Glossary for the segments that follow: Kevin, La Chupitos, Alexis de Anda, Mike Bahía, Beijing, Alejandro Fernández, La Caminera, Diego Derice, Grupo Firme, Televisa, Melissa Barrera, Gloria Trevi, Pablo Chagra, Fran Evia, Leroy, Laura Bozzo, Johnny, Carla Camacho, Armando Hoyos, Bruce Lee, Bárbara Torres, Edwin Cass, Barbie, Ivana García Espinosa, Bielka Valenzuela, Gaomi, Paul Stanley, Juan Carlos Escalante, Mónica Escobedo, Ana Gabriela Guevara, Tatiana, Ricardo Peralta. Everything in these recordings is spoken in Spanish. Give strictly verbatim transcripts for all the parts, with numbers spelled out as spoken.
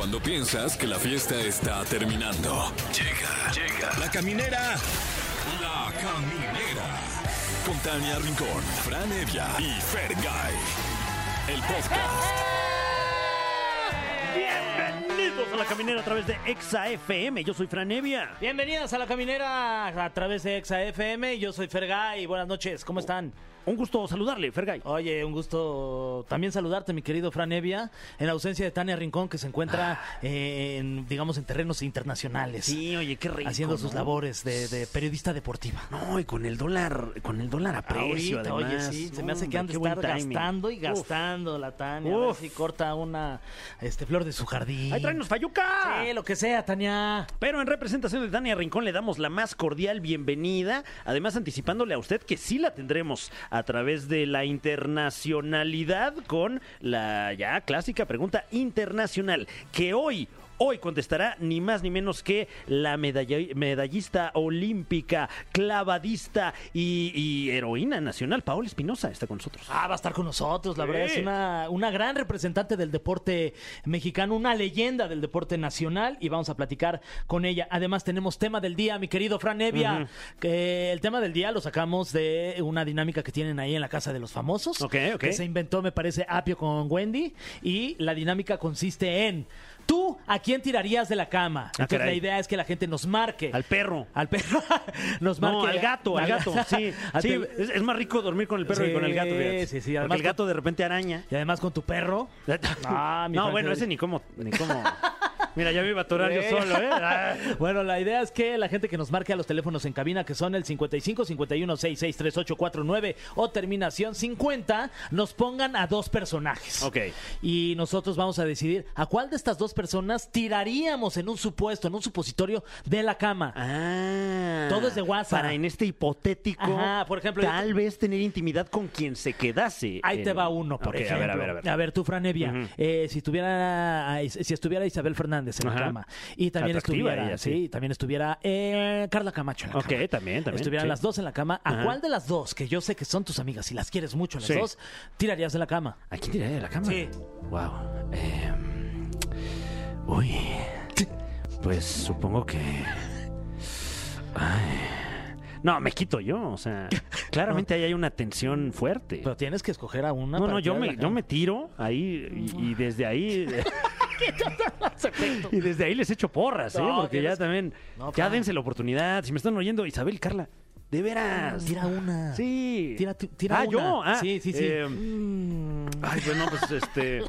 Cuando piensas que la fiesta está terminando. Llega, llega. La Caminera. La Caminera. Con Tania Rincón, Fran Evia y Fergay. El podcast. Bienvenidos a La Caminera a través de Exa F M. Yo soy Fran Evia. Bienvenidas a La Caminera a través de Exa F M. Yo soy Fergay. Buenas noches, ¿cómo están? Un gusto saludarle, Fergay. Oye, un gusto también saludarte, mi querido Fran Evia, en la ausencia de Tania Rincón, que se encuentra, eh, en, digamos, en terrenos internacionales. Sí, oye, qué rico. Haciendo, ¿no?, sus labores de, de periodista deportiva. No, y con el dólar, con el dólar a precio, ahorita, además. Oye, sí, se me hace que han de estar gastando y gastando. Uf, la Tania. Uf. A ver si corta una este, flor de su jardín. ¡Ay, tráenos fayuca! Sí, lo que sea, Tania. Pero en representación de Tania Rincón le damos la más cordial bienvenida, además anticipándole a usted que sí la tendremos a través de la internacionalidad con la ya clásica pregunta internacional que hoy, hoy contestará ni más ni menos que la medall- medallista olímpica, clavadista y, y heroína nacional, Paola Espinosa, está con nosotros. Ah, va a estar con nosotros, la sí. verdad es una, una gran representante del deporte mexicano, una leyenda del deporte nacional, y vamos a platicar con ella. Además tenemos tema del día, mi querido Fran Evia, uh-huh. que el tema del día lo sacamos de una dinámica que tienen ahí en la Casa de los Famosos, okay, okay. que se inventó, me parece, Apio con Wendy, y la dinámica consiste en... ¿Tú a quién tirarías de la cama? Entonces ah, la idea es que la gente nos marque. Al perro. Al perro. Nos marque. No, al gato, al gato. Sí, al sí per... es, es más rico dormir con el perro sí, que con el gato. Sí, sí, sí. Además, porque el gato de repente araña. Y además con tu perro. Ah, mi no, bueno, ese ni cómo... Ni cómo... Mira, ya me iba a atorar yo solo, ¿eh? Ah. Bueno, la idea es que la gente que nos marque a los teléfonos en cabina, que son el cincuenta y cinco, cincuenta y uno, sesenta y seis, treinta y ocho cuarenta y nueve o terminación cincuenta, nos pongan a dos personajes. Ok. Y nosotros vamos a decidir a cuál de estas dos personas tiraríamos en un supuesto, en un supositorio de la cama. Ah. Todo es de WhatsApp. Para en este hipotético, ajá, por ejemplo, tal yo... vez tener intimidad con quien se quedase. Ahí en... te va uno, por okay, ejemplo. A ver, a ver, a ver. A ver, tú, Fran Evia, uh-huh. eh, si, tuviera, si estuviera Isabel Fernández en la cama. Y también atractiva estuviera ella, sí. sí, también estuviera eh, Carla Camacho en la okay, cama. También, también. Estuvieran sí. las dos en la cama. ¿A ajá. cuál de las dos, que yo sé que son tus amigas y si las quieres mucho, las sí. dos, tirarías de la cama? ¿A quién tiraría de la cama? Sí. Wow. Eh, uy. Pues supongo que... Ay... No, me quito yo, o sea, claramente ahí hay una tensión fuerte. Pero tienes que escoger a una. No, no, yo me, yo me tiro ahí y, y desde ahí... y desde ahí les echo porras, ¿eh? No, porque ya también, no, ya dense la oportunidad. Si me están oyendo, Isabel, Carla, de veras. Tira una. Sí. Tira, tira ah, una. ¿Yo? Ah, yo. Sí, sí, sí. Eh, mm. Ay, bueno, pues este...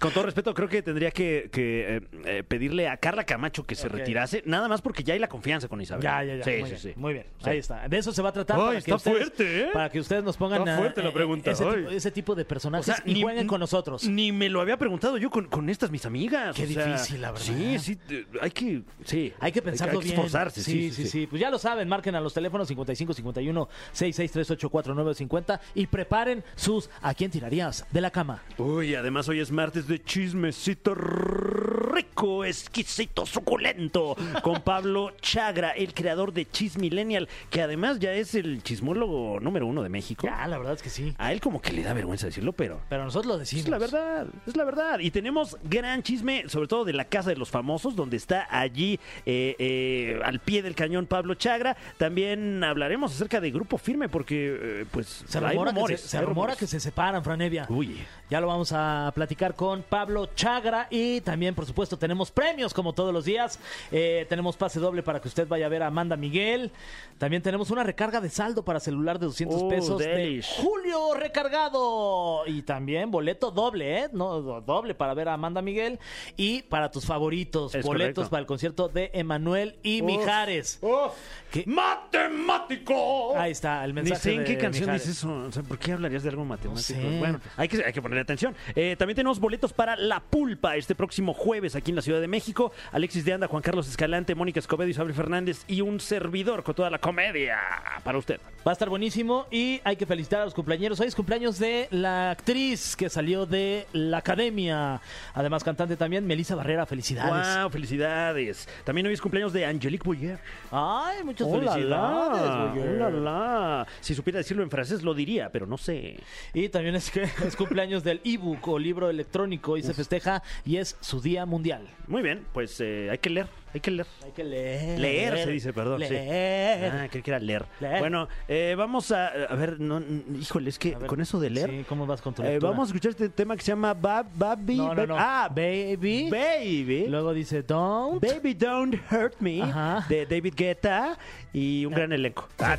Con todo respeto, creo que tendría que, que eh, pedirle a Carla Camacho que se okay. retirase, nada más porque ya hay la confianza con Isabel. Ya, ya, ya. Sí, muy sí, bien, sí. Muy bien. Sí. Ahí está. De eso se va a tratar. Ay, para está que ustedes, fuerte, ¿eh? Para que ustedes nos pongan está fuerte a, la pregunta. Ese, tipo, ese tipo de personajes, o sea, y ni, jueguen con nosotros. Ni me lo había preguntado yo con, con estas mis amigas. Qué o sea, difícil, la verdad. Sí, sí. Hay que, sí, hay que pensarlo bien. Hay que esforzarse. Bien. Sí, sí, sí, sí, sí. Pues ya lo saben, marquen a los teléfonos cincuenta y cinco, cincuenta y uno, sesenta y seis, treinta y ocho, cuarenta y nueve, cincuenta y preparen sus ¿a quién tirarías de la cama? Uy, además hoy es martes de chismecito rico, exquisito, suculento, con Pablo Chagra, el creador de Chismillennial, que además ya es el chismólogo número uno de México. Ah, la verdad es que sí. A él como que le da vergüenza decirlo, pero... Pero nosotros lo decimos. Es la verdad, es la verdad. Y tenemos gran chisme, sobre todo de la Casa de los Famosos, donde está allí eh, eh, al pie del cañón Pablo Chagra. También hablaremos acerca de Grupo Firme, porque eh, pues se rumora, rumores, que, se, se rumora rumores. que se separan, Fran Evia. Uy. Ya lo vamos a platicar. platicar con Pablo Chagra y también, por supuesto, tenemos premios como todos los días. Eh, tenemos pase doble para que usted vaya a ver a Amanda Miguel. También tenemos una recarga de saldo para celular de doscientos pesos delish. De Julio recargado. Y también boleto doble, ¿eh? No, doble para ver a Amanda Miguel y para tus favoritos. Es boletos correcto. Para el concierto de Emanuel y uf, Mijares. Uf, ¿qué? ¡Matemático! Ahí está el mensaje. Ni sé en qué canción dice eso. O sea, ¿por qué hablarías de algo matemático? No sé. Bueno, hay que, hay que ponerle atención. Eh, también tenemos boletos para La Pulpa este próximo jueves aquí en la Ciudad de México. Alexis de Anda, Juan Carlos Escalante, Mónica Escobedo, Isabel Fernández y un servidor con toda la comedia para usted. Va a estar buenísimo y hay que felicitar a los cumpleañeros. Hoy es cumpleaños de la actriz que salió de la academia. Además, cantante también, Melissa Barrera. Felicidades. ¡Wow! ¡Felicidades! También hoy es cumpleaños de Angélique Boyer. ¡Ay! Muchas oh, felicidades, la, Boyer. La, la. Si supiera decirlo en francés, lo diría, pero no sé. Y también es, que es cumpleaños del ebook o libro electrónico y Uf. se festeja y es su día mundial. Muy bien, pues eh, hay que leer. Hay que leer. Hay que leer. Leer, leer se dice, perdón. Leer. Sí. Ah, creí que era leer. leer. Bueno, eh, vamos a... A ver, no, híjole, es que ver, con eso de leer... Sí, ¿cómo vas con tu lectura? Eh, vamos a escuchar este tema que se llama Bab, Babi, no, no, Babi... No. Ah, Baby. Baby. Luego dice Don't... Baby Don't Hurt Me, Ajá. de David Guetta y un ah. gran elenco. Ah,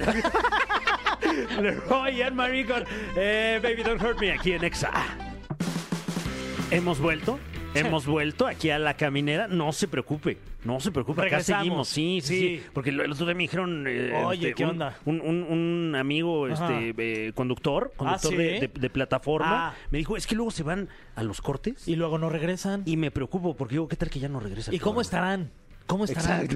Leroy y Anne Marie con eh, Baby Don't Hurt Me aquí en Exa. Hemos vuelto... Hemos vuelto aquí a La Caminera. No se preocupe, no se preocupe. Regresamos. Acá seguimos. Sí, sí, sí. Porque el otro día me dijeron... Eh, Oye, este, ¿qué un, onda? Un, un, un amigo este, eh, conductor, conductor ¿Ah, sí? de, de, de plataforma, ah. me dijo, es que luego se van a los cortes. Y luego no regresan. Y me preocupo porque digo, ¿qué tal que ya no regresan? ¿Y cómo estarán? ¿Cómo estarán?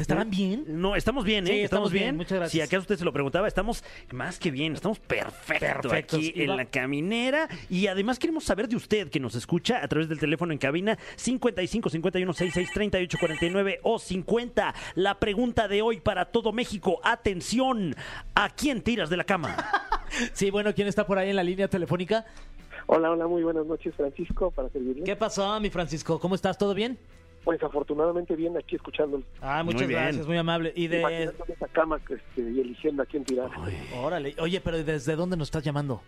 ¿Estarán bien? No, estamos bien, ¿eh? Sí, estamos, estamos bien. bien. Muchas gracias. Si acaso usted se lo preguntaba, estamos más que bien, estamos perfecto Perfectos. aquí en La Caminera. Y además queremos saber de usted que nos escucha a través del teléfono en cabina cincuenta y cinco, cincuenta y uno, sesenta y seis, treinta y ocho, cuarenta y nueve o cincuenta. La pregunta de hoy para todo México. Atención, ¿a quién tiras de la cama? Sí, bueno, ¿quién está por ahí en la línea telefónica? Hola, hola, muy buenas noches, Francisco, para servirle. ¿Qué pasó, mi Francisco? ¿Cómo estás? ¿Todo bien? Pues afortunadamente bien aquí escuchándolo. Ah, muchas muy gracias, muy amable. Y de imaginándome esa cama este, y eligiendo a quién tirar. Ay, órale, oye, pero ¿desde dónde nos estás llamando?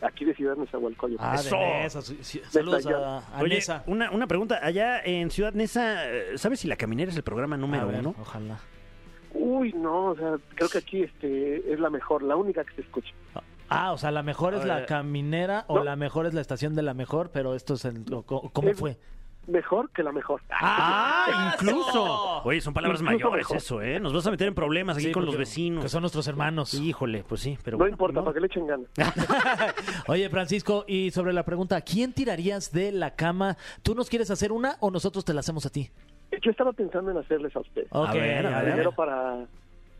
Aquí de Ciudad Nezahualcóyotl. Ah, eso. De Nesa. Saludos a, a oye, Nesa. Una, una pregunta, allá en Ciudad Nesa, ¿sabes si La Caminera es el programa número a ver, uno? Ojalá. Uy, no, o sea, creo que aquí este es la mejor, la única que se escucha. Ah. Ah, o sea, la mejor es La Caminera no. o la mejor es la estación de la mejor, pero esto es el... ¿Cómo es... fue? Mejor que la mejor. ¡Ah! ¡Incluso! Oye, son palabras incluso mayores mejor. Eso, ¿eh? Nos vas a meter en problemas aquí sí, con los vecinos. Que son nuestros hermanos. Híjole, pues sí, pero no bueno, importa, no. para que le echen ganas. Oye, Francisco, y sobre la pregunta, ¿quién tirarías de la cama? ¿Tú nos quieres hacer una o nosotros te la hacemos a ti? Yo estaba pensando en hacerles a ustedes. Ok, a ver, a ver. Primero para...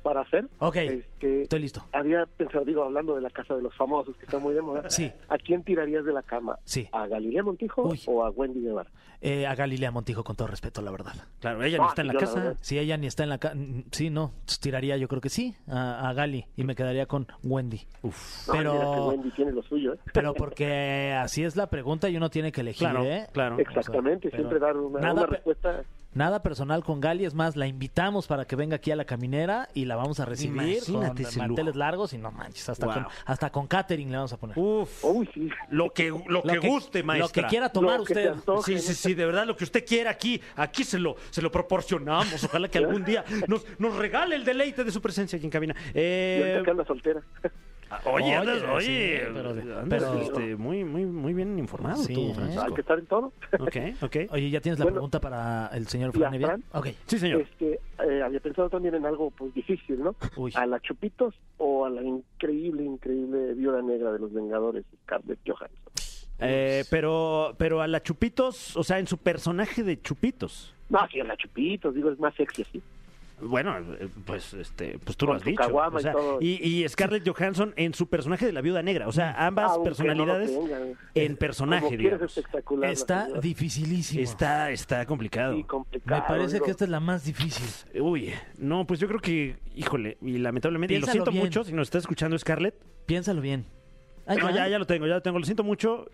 para hacer. Ok, este, estoy listo. Había pensado, digo, hablando de la Casa de los Famosos, que está muy de moda, sí. ¿a quién tirarías de la cama? Sí. ¿A Galilea Montijo Uy. o a Wendy Guevara? Eh, a Galilea Montijo, con todo respeto, la verdad. Claro, ella ah, no está en la casa. La sí, ella ni está en la casa. Sí, no, tiraría yo creo que sí a, a Gali y me quedaría con Wendy. Uf. No, pero mira que Wendy tiene lo suyo, ¿eh? Pero porque así es la pregunta y uno tiene que elegir, claro, ¿eh? Claro, exactamente, o sea, siempre dar una, nada, una respuesta... Nada personal con Gali, es más, la invitamos para que venga aquí a La Caminera y la vamos a recibir. Imagínate con manteles largos y no manches, hasta, wow. con, hasta con catering le vamos a poner. Uf, Uy, sí. lo que lo, lo que guste, maestra. Lo que quiera tomar usted. Sí, sí, sí, de verdad, lo que usted quiera aquí, aquí se lo se lo proporcionamos. Ojalá que algún día nos, nos regale el deleite de su presencia aquí en cabina. Eh... Yo ando soltera. Oye, andas, oye, oye sí, pero, andas, pero este, muy, muy, muy bien informado sí, tú, Francisco. Hay que estar en todo. Okay, okay. Oye, ya tienes la bueno, pregunta para el señor Fran. Okay. Sí, señor. Este, eh, había pensado también en algo pues difícil, ¿no? Uy. A la Chupitos o a la increíble, increíble viuda negra de los Vengadores, Scarlett Johansson. Eh, pero, pero a la Chupitos, o sea, en su personaje de Chupitos. No, sí, a la Chupitos, digo, es más sexy así. Bueno, pues este, pues tú Con lo has dicho. O sea, y, y Scarlett Johansson en su personaje de la viuda negra. O sea, ambas ah, personalidades no en personaje, digamos. Espectacular, está dificilísimo. Está, está complicado. Sí, complicado. Me parece digo. que esta es la más difícil. Uy, no, pues yo creo que, híjole, y lamentablemente, Piénsalo y lo siento bien. mucho si nos está escuchando Scarlett. Piénsalo bien. Ay, no, ya, ya lo tengo, ya lo tengo. Lo siento mucho.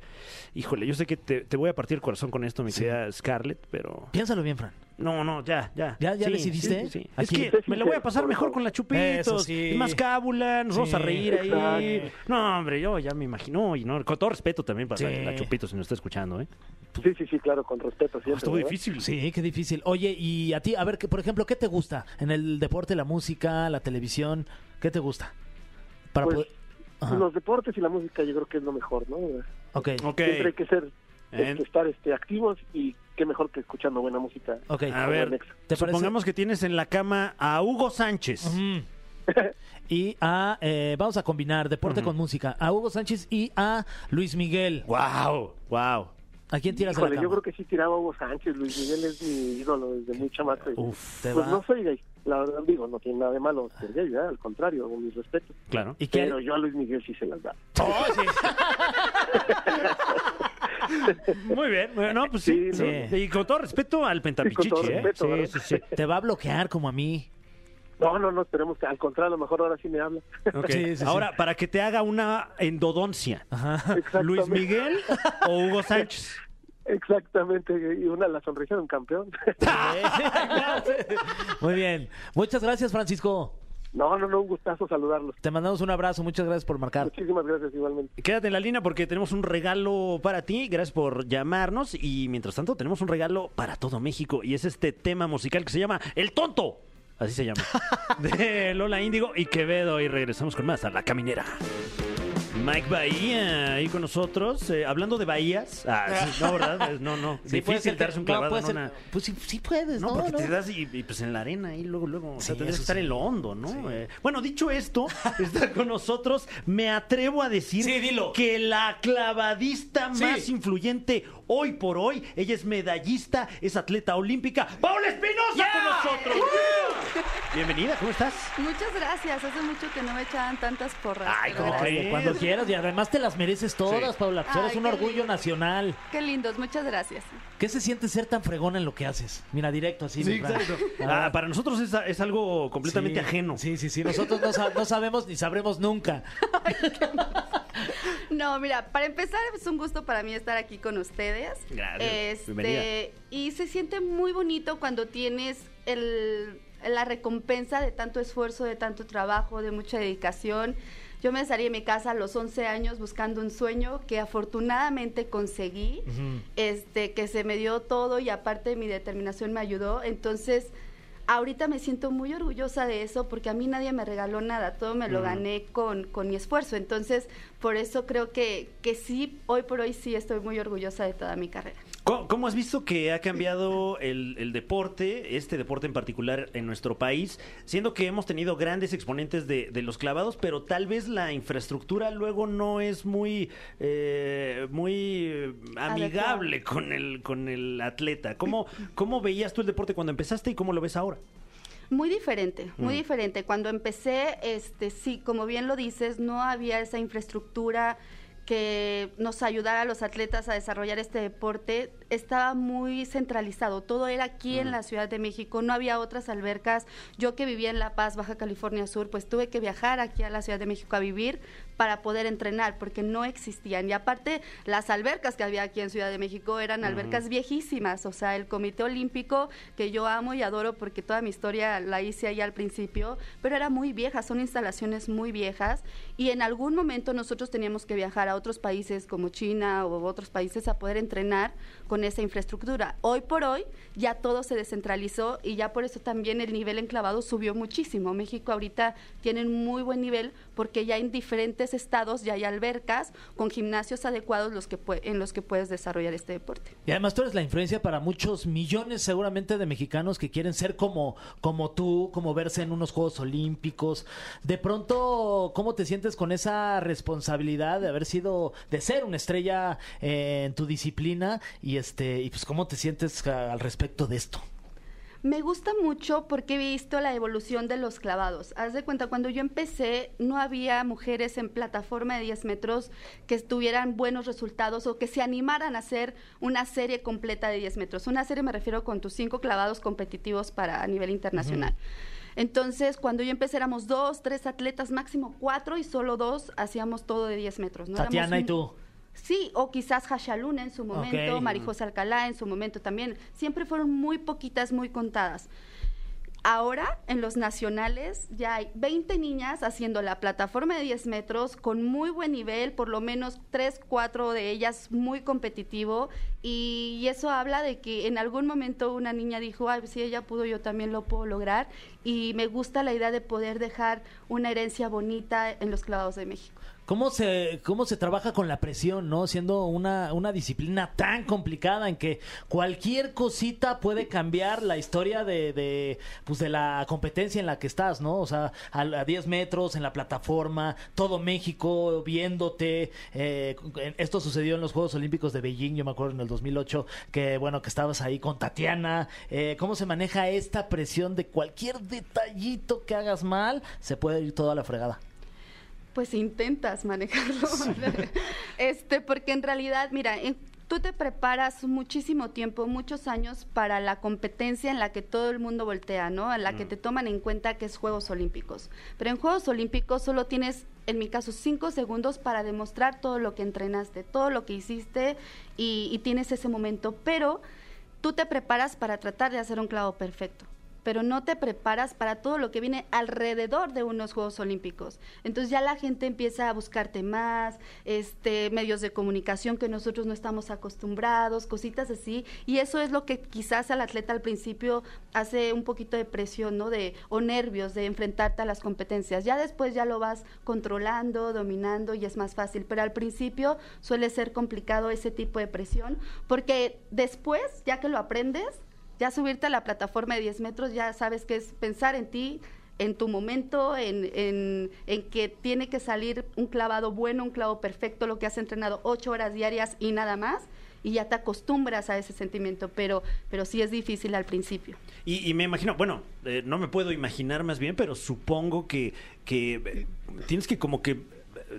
Híjole, yo sé que te, te voy a partir el corazón con esto, mi sí. querida Scarlett, pero... Piénsalo bien, Fran. No, no, ya, ya. ¿Ya, ya sí, decidiste? Sí, sí. Es que me la voy a pasar mejor con la Chupitos. Sí. Y más cábula, nos sí, vamos a reír exacto. ahí. No, hombre, yo ya me imagino. Y no, con todo respeto también para sí. la Chupitos si nos está escuchando, ¿eh? Sí, sí, sí, claro, con respeto. Siempre, oh, estuvo ¿verdad? difícil. Sí, qué difícil. Oye, y a ti, a ver, que, por ejemplo, ¿qué te gusta? En el deporte, la música, la televisión, ¿qué te gusta? Para pues, poder... Ajá. Los deportes y la música yo creo que es lo mejor, ¿no? Okay. Okay. Siempre hay que ser, este, estar este, activos y qué mejor que escuchando buena música. Okay. A ver, ¿te supongamos parece? que tienes en la cama a Hugo Sánchez. Uh-huh. Y a, eh, vamos a combinar deporte uh-huh. con música, a Hugo Sánchez y a Luis Miguel. ¡Wow! ¡Wow! ¿A quién tiras Híjole, de la cama? Yo creo que sí tiraba a Hugo Sánchez. Luis Miguel es mi ídolo desde muy chamaco. Pues va. no soy gay. la verdad digo, no tiene nada de malo ser gay, ¿eh? Al contrario, con mis respetos. Claro. ¿Y pero yo a Luis Miguel sí se las da. ¡Oh, sí! Muy bien, bueno, pues sí, sí, no. sí. Y con todo respeto al Pentapichichi, sí, con todo ¿eh? respeto, sí, sí, sí. Te va a bloquear como a mí. No, no, no, esperemos que al contrario, a lo mejor ahora sí me habla. Okay. Sí, sí, ahora, sí. para que te haga una endodoncia, ajá. ¿Luis Miguel o Hugo Sánchez? Exactamente, y una la sonrisa de un campeón. Muy bien, muchas gracias, Francisco. No, no, no, un gustazo saludarlos. Te mandamos un abrazo, muchas gracias por marcar. Muchísimas gracias, igualmente. Quédate en la línea porque tenemos un regalo para ti, gracias por llamarnos. Y mientras tanto tenemos un regalo para todo México, y es este tema musical que se llama El Tonto, así se llama, de Lola Índigo y Quevedo. Y regresamos con más a La Caminera. Mike Bahía ahí con nosotros, eh, hablando de bahías. Ah, sí, no, ¿verdad? No, no. Sí, difícil darse un clavado. No, no, una... Pues sí, sí puedes, ¿no? No, porque no. te das y, y pues en la arena ahí luego, luego. O sea, sí, tendrías que estar sí. en lo hondo, ¿no? Sí. Eh, bueno, dicho esto, está con nosotros, me atrevo a decir sí, dilo. que la clavadista sí. más influyente hoy por hoy, ella es medallista, es atleta olímpica, ¡Paola Espinosa yeah. con nosotros! Uh. Bienvenida, ¿cómo estás? Muchas gracias, hace mucho que no me echaban tantas porras. Ay, ¿cómo crees? Cuando quieras, y además te las mereces todas, sí. Paola, Ay, eres un orgullo lindo. nacional. Qué lindos, muchas gracias. ¿Qué se siente ser tan fregona en lo que haces? Mira, directo así. Sí, exacto. Ah, para nosotros es, es algo completamente sí. ajeno. Sí, sí, sí, nosotros no, sab- no sabemos ni sabremos nunca. Ay, qué No, mira, para empezar es un gusto para mí estar aquí con ustedes. Gracias. Este, Bienvenida. Y se siente muy bonito cuando tienes el, la recompensa de tanto esfuerzo, de tanto trabajo, de mucha dedicación. Yo me salí de mi casa a los once años buscando un sueño que afortunadamente conseguí, uh-huh. este, que se me dio todo y aparte mi determinación me ayudó. Entonces, ahorita me siento muy orgullosa de eso porque a mí nadie me regaló nada, todo me lo uh-huh. gané con, con mi esfuerzo. Entonces, por eso creo que, que sí, hoy por hoy sí estoy muy orgullosa de toda mi carrera. ¿Cómo, cómo has visto que ha cambiado el, el deporte, este deporte en particular en nuestro país? Siendo que hemos tenido grandes exponentes de, de los clavados, pero tal vez la infraestructura luego no es muy eh, muy amigable con el, con el atleta. ¿Cómo, ¿Cómo veías tú el deporte cuando empezaste y cómo lo ves ahora? Muy diferente, muy mm. diferente. Cuando empecé, este, sí, como bien lo dices, no había esa infraestructura que nos ayudara a los atletas a desarrollar este deporte. Estaba muy centralizado, todo era aquí uh-huh. en la Ciudad de México, no había otras albercas. Yo que vivía en La Paz, Baja California Sur, pues tuve que viajar aquí a la Ciudad de México a vivir para poder entrenar, porque no existían. Y aparte, las albercas que había aquí en Ciudad de México eran albercas uh-huh. viejísimas, o sea, el Comité Olímpico, que yo amo y adoro porque toda mi historia la hice ahí al principio, pero era muy vieja, son instalaciones muy viejas, y en algún momento nosotros teníamos que viajar a otros países como China o otros países a poder entrenar con esa infraestructura. Hoy por hoy ya todo se descentralizó y ya por eso también el nivel en clavado subió muchísimo. México ahorita tiene un muy buen nivel porque ya en diferentes estados ya hay albercas con gimnasios adecuados los que pu- en los que puedes desarrollar este deporte. Y además tú eres la influencia para muchos millones seguramente de mexicanos que quieren ser como, como tú, como verse en unos Juegos Olímpicos. De pronto, ¿cómo te sientes con esa responsabilidad de haber sido de ser una estrella eh, en tu disciplina y este y pues cómo te sientes a, al respecto de esto? Me gusta mucho porque he visto la evolución de los clavados. Haz de cuenta, cuando yo empecé, no había mujeres en plataforma de diez metros que tuvieran buenos resultados o que se animaran a hacer una serie completa de diez metros. Una serie me refiero con tus cinco clavados competitivos para a nivel internacional. Uh-huh. Entonces, cuando yo empecé, éramos dos, tres atletas, máximo cuatro, y solo dos hacíamos todo de diez metros. ¿No? Tatiana un... y tú. Sí, o quizás Hashaluna en su momento, okay. Marijosa Alcalá en su momento también. Siempre fueron muy poquitas, muy contadas. Ahora, en los nacionales, ya hay veinte niñas haciendo la plataforma de diez metros con muy buen nivel, por lo menos tres, cuatro de ellas muy competitivo, y, y eso habla de que en algún momento una niña dijo, ay, si ella pudo, yo también lo puedo lograr, y me gusta la idea de poder dejar una herencia bonita en los clavados de México. cómo se cómo se trabaja con la presión, ¿no? Siendo una, una disciplina tan complicada en que cualquier cosita puede cambiar la historia de, de pues de la competencia en la que estás, ¿no? O sea, a, a diez metros, en la plataforma, todo México viéndote. Eh, esto sucedió en los Juegos Olímpicos de Beijing, yo me acuerdo en el dos mil ocho, que bueno, que estabas ahí con Tatiana. Eh, ¿Cómo se maneja esta presión de cualquier detallito que hagas mal, se puede ir toda la fregada? Pues intentas manejarlo, sí. este, porque en realidad, mira, tú te preparas muchísimo tiempo, muchos años para la competencia en la que todo el mundo voltea, ¿no? En la mm. que te toman en cuenta que es Juegos Olímpicos. Pero en Juegos Olímpicos solo tienes, en mi caso, cinco segundos para demostrar todo lo que entrenaste, todo lo que hiciste y, y tienes ese momento. Pero tú te preparas para tratar de hacer un clavo perfecto, pero no te preparas para todo lo que viene alrededor de unos Juegos Olímpicos. Entonces ya la gente empieza a buscarte más, este, medios de comunicación que nosotros no estamos acostumbrados, cositas así, y eso es lo que quizás al atleta al principio hace un poquito de presión, ¿no? De, o nervios de enfrentarte a las competencias. Ya después ya lo vas controlando, dominando y es más fácil, pero al principio suele ser complicado ese tipo de presión, porque después, ya que lo aprendes, ya subirte a la plataforma de diez metros, ya sabes que es pensar en ti, en tu momento, en, en, en que tiene que salir un clavado bueno, un clavo perfecto, lo que has entrenado ocho horas diarias y nada más, y ya te acostumbras a ese sentimiento, pero, pero sí es difícil al principio. Y, y me imagino, bueno, eh, no me puedo imaginar más bien, pero supongo que, que eh, tienes que como que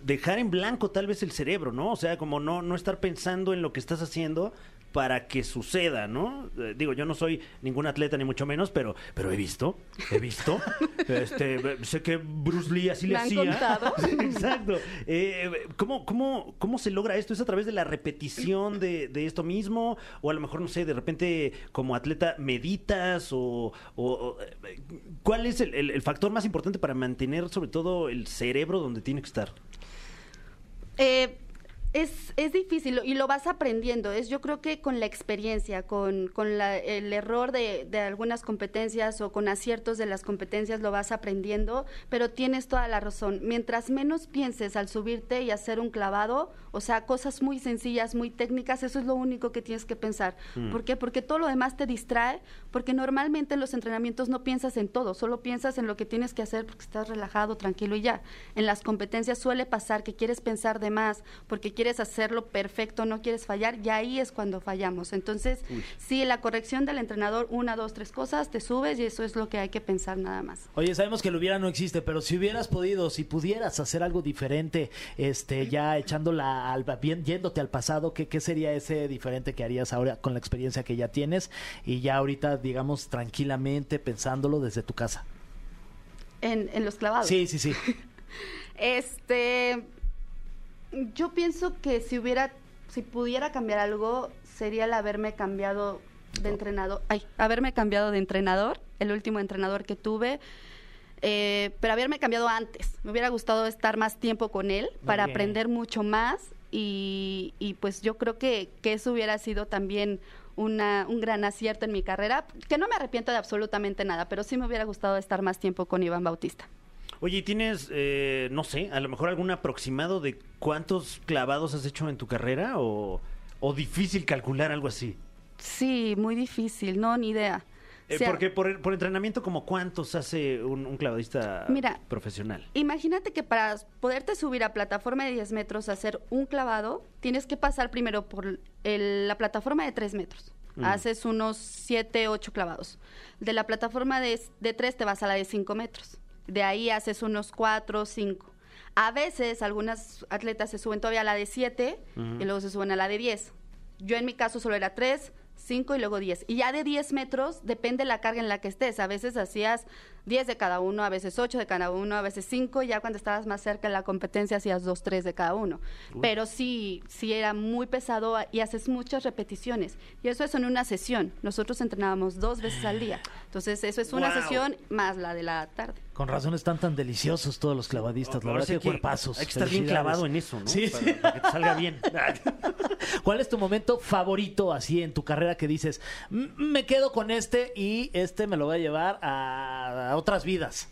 dejar en blanco tal vez el cerebro, ¿no? O sea, como no, no estar pensando en lo que estás haciendo para que suceda, ¿no? Eh, digo, yo no soy ningún atleta ni mucho menos, pero pero he visto, he visto. este, sé que Bruce Lee así le hacía. ¿Me han contado? Exacto. Eh, ¿cómo, cómo, ¿Cómo se logra esto? ¿Es a través de la repetición de, de esto mismo? O a lo mejor, no sé, de repente como atleta meditas o... o ¿cuál es el, el, el factor más importante para mantener sobre todo el cerebro donde tiene que estar? Eh... Es, es difícil y lo vas aprendiendo. Es, yo creo que con la experiencia, con, con la, el error de, de algunas competencias o con aciertos de las competencias lo vas aprendiendo, pero tienes toda la razón. Mientras menos pienses al subirte y hacer un clavado, o sea, cosas muy sencillas, muy técnicas, eso es lo único que tienes que pensar. Mm. ¿Por qué? Porque todo lo demás te distrae, porque normalmente en los entrenamientos no piensas en todo, solo piensas en lo que tienes que hacer porque estás relajado, tranquilo y ya. En las competencias suele pasar que quieres pensar de más, porque quieres quieres hacerlo perfecto, no quieres fallar, y ahí es cuando fallamos. Entonces, Uy. sí, la corrección del entrenador, una, dos, tres cosas, te subes y eso es lo que hay que pensar nada más. Oye, sabemos que lo hubiera no existe, pero si hubieras podido, si pudieras hacer algo diferente, este, ya echándola al, bien, yéndote al pasado, ¿qué, qué sería ese diferente que harías ahora con la experiencia que ya tienes y ya ahorita, digamos, tranquilamente pensándolo desde tu casa? En, en los clavados. Sí, sí, sí. este... Yo pienso que si hubiera, si pudiera cambiar algo, sería el haberme cambiado de entrenador. Ay, haberme cambiado de entrenador, el último entrenador que tuve, eh, pero haberme cambiado antes. Me hubiera gustado estar más tiempo con él para aprender mucho más y, y pues yo creo que, que eso hubiera sido también una, un gran acierto en mi carrera, que no me arrepiento de absolutamente nada, pero sí me hubiera gustado estar más tiempo con Iván Bautista. Oye, ¿tienes, eh, no sé, a lo mejor algún aproximado de cuántos clavados has hecho en tu carrera o, o difícil calcular algo así? Sí, muy difícil, no, ni idea. Eh, o sea, porque por, por entrenamiento, ¿como cuántos hace un, un clavadista mira, profesional? Imagínate que para poderte subir a plataforma de diez metros a hacer un clavado, tienes que pasar primero por el, la plataforma de tres metros. Mm. Haces unos siete, ocho clavados. De la plataforma de, de tres te vas a la de cinco metros. De ahí haces unos cuatro, cinco. A veces, algunas atletas se suben todavía a la de siete, uh-huh, y luego se suben a la de diez. Yo en mi caso solo era tres, cinco y luego diez. Y ya de diez metros, depende la carga en la que estés. A veces hacías diez de cada uno, a veces ocho de cada uno, a veces cinco. Y ya cuando estabas más cerca en la competencia hacías dos, tres de cada uno. Uh. Pero sí, sí era muy pesado y haces muchas repeticiones. Y eso es en una sesión. Nosotros entrenábamos dos veces al día. Entonces eso es una wow. sesión más la de la tarde. Con razón están tan deliciosos todos los clavadistas. Oh, la verdad que cuerpazos. Hay que estar bien clavado en eso, ¿no? Sí, para, sí. para que te salga bien. ¿Cuál es tu momento favorito así en tu carrera que dices, me quedo con este y este me lo voy a llevar a, a otras vidas?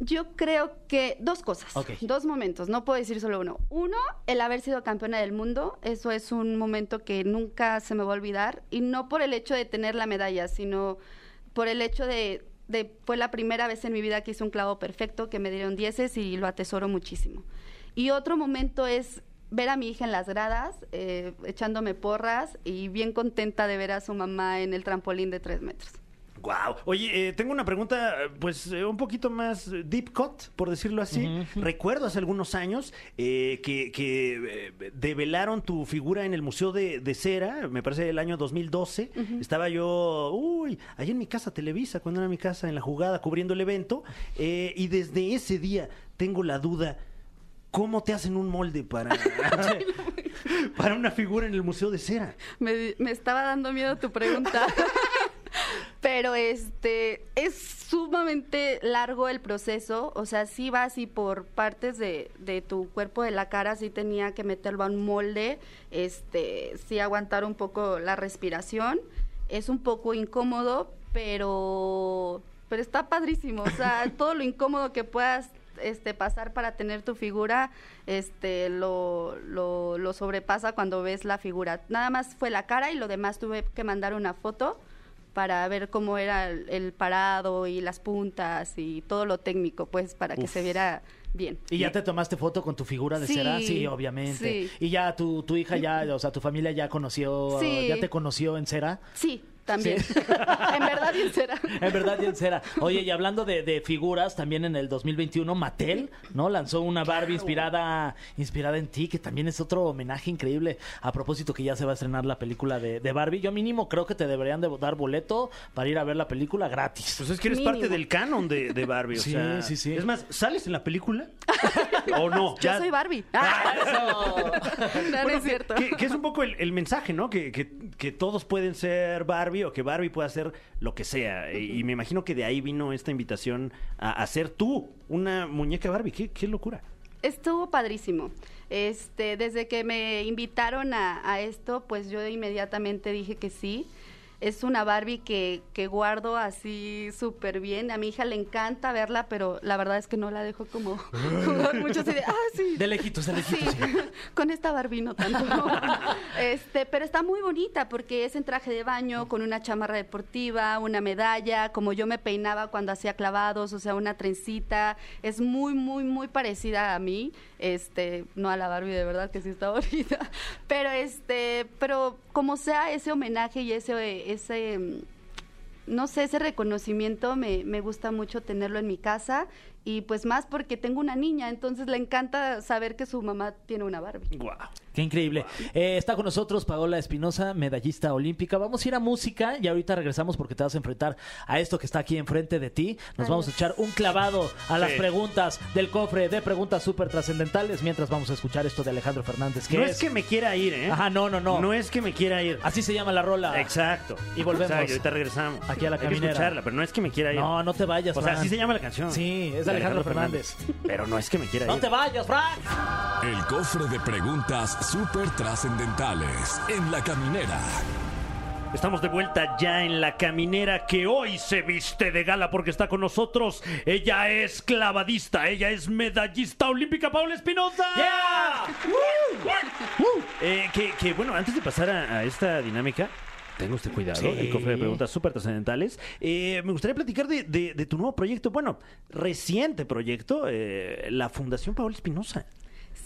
Yo creo que dos cosas, okay. dos momentos, no puedo decir solo uno. Uno, el haber sido campeona del mundo, eso es un momento que nunca se me va a olvidar, y no por el hecho de tener la medalla, sino por el hecho de, de fue la primera vez en mi vida que hice un clavo perfecto, que me dieron dieces y lo atesoro muchísimo. Y otro momento es ver a mi hija en las gradas, eh, echándome porras y bien contenta de ver a su mamá en el trampolín de tres metros. Wow. Oye, eh, tengo una pregunta, pues, eh, un poquito más deep cut, por decirlo así. Uh-huh. Recuerdo hace algunos años eh, que, que eh, develaron tu figura en el Museo de, de Cera, me parece el año dos mil doce. Uh-huh. Estaba yo, uy, ahí en mi casa, Televisa, cuando era mi casa, en La Jugada, cubriendo el evento. Eh, y desde ese día tengo la duda, ¿cómo te hacen un molde para... para una figura en el Museo de Cera? Me, me estaba dando miedo tu pregunta. Pero este es sumamente largo el proceso, o sea, sí va así por partes de, de tu cuerpo, de la cara, sí tenía que meterlo a un molde, este, sí aguantar un poco la respiración, es un poco incómodo, pero, pero está padrísimo, o sea, todo lo incómodo que puedas este, pasar para tener tu figura, este, lo, lo, lo sobrepasa cuando ves la figura. Nada más fue la cara y lo demás tuve que mandar una foto para ver cómo era el parado y las puntas y todo lo técnico, pues, para Uf. que se viera bien. ¿Y ya te tomaste foto con tu figura de sí, cera? Sí, obviamente. Sí. ¿Y ya tu, tu hija ya, o sea, tu familia ya conoció, sí. ya te conoció en cera? Sí. También. Sí. En verdad y en cera. En verdad y en cera. Oye, y hablando de, de figuras, también en el dos mil veintiuno, Mattel, ¿no? Lanzó una Barbie claro. inspirada inspirada en ti, que también es otro homenaje increíble. A propósito que ya se va a estrenar la película de, de Barbie. Yo mínimo creo que te deberían de dar boleto para ir a ver la película gratis. Pues es que eres mínimo. parte del canon de, de Barbie. O sí, sea, sí, sí. Es más, ¿sales en la película? ¿O no? Yo ya... soy Barbie. Ah, eso. No, bueno, no es cierto. Que, que es un poco el, el mensaje, ¿no? Que, que, que todos pueden ser Barbie, o que Barbie pueda hacer lo que sea. Uh-huh. Y me imagino que de ahí vino esta invitación a hacer tú una muñeca Barbie. ¡Qué, qué locura! Estuvo padrísimo. Este, desde que me invitaron a, a esto, pues yo inmediatamente dije que sí. Es una Barbie que, que guardo así súper bien. A mi hija le encanta verla, pero la verdad es que no la dejo como jugar mucho así de, ah, sí. De lejitos, de lejitos. Sí. Sí. Con esta Barbie no tanto. este, pero está muy bonita porque es en traje de baño, con una chamarra deportiva, una medalla, como yo me peinaba cuando hacía clavados, o sea, una trencita. Es muy, muy, muy parecida a mí. Este, no a la Barbie, de verdad, que sí está bonita. Pero, este, pero como sea, ese homenaje y ese... ese, no sé, ese reconocimiento me, me gusta mucho tenerlo en mi casa, y pues más porque tengo una niña, entonces le encanta saber que su mamá tiene una Barbie. ¡Guau! Wow. ¡Qué increíble! Wow. Eh, está con nosotros Paola Espinosa, medallista olímpica. Vamos a ir a música y ahorita regresamos porque te vas a enfrentar a esto que está aquí enfrente de ti. Nos Adiós. vamos a echar un clavado a sí. las preguntas del cofre de preguntas súper trascendentales, mientras vamos a escuchar esto de Alejandro Fernández. No es? es que me quiera ir, ¿eh? Ajá, no, no, no. No es que me quiera ir. Así se llama la rola. Exacto. Y volvemos. Exacto, ahorita regresamos. Aquí a La Caminera. Hay que escucharla, pero no es que me quiera ir. No, no te vayas, O man. sea, así se llama la canción. Sí, es la Alejandro Fernández. Fernández. Pero no es que me quiera ir. ¡No te vayas, Frank! El cofre de preguntas súper trascendentales en La Caminera. Estamos de vuelta ya en La Caminera, que hoy se viste de gala porque está con nosotros. Ella es clavadista, ella es medallista olímpica, Paola Espinosa. ¡Yeah! uh, uh. Eh, que, que bueno, antes de pasar a, a esta dinámica... Tenga usted cuidado, sí. el cofre de preguntas súper trascendentales. Eh, me gustaría platicar de, de, de tu nuevo proyecto, bueno, reciente proyecto, eh, la Fundación Paola Espinosa.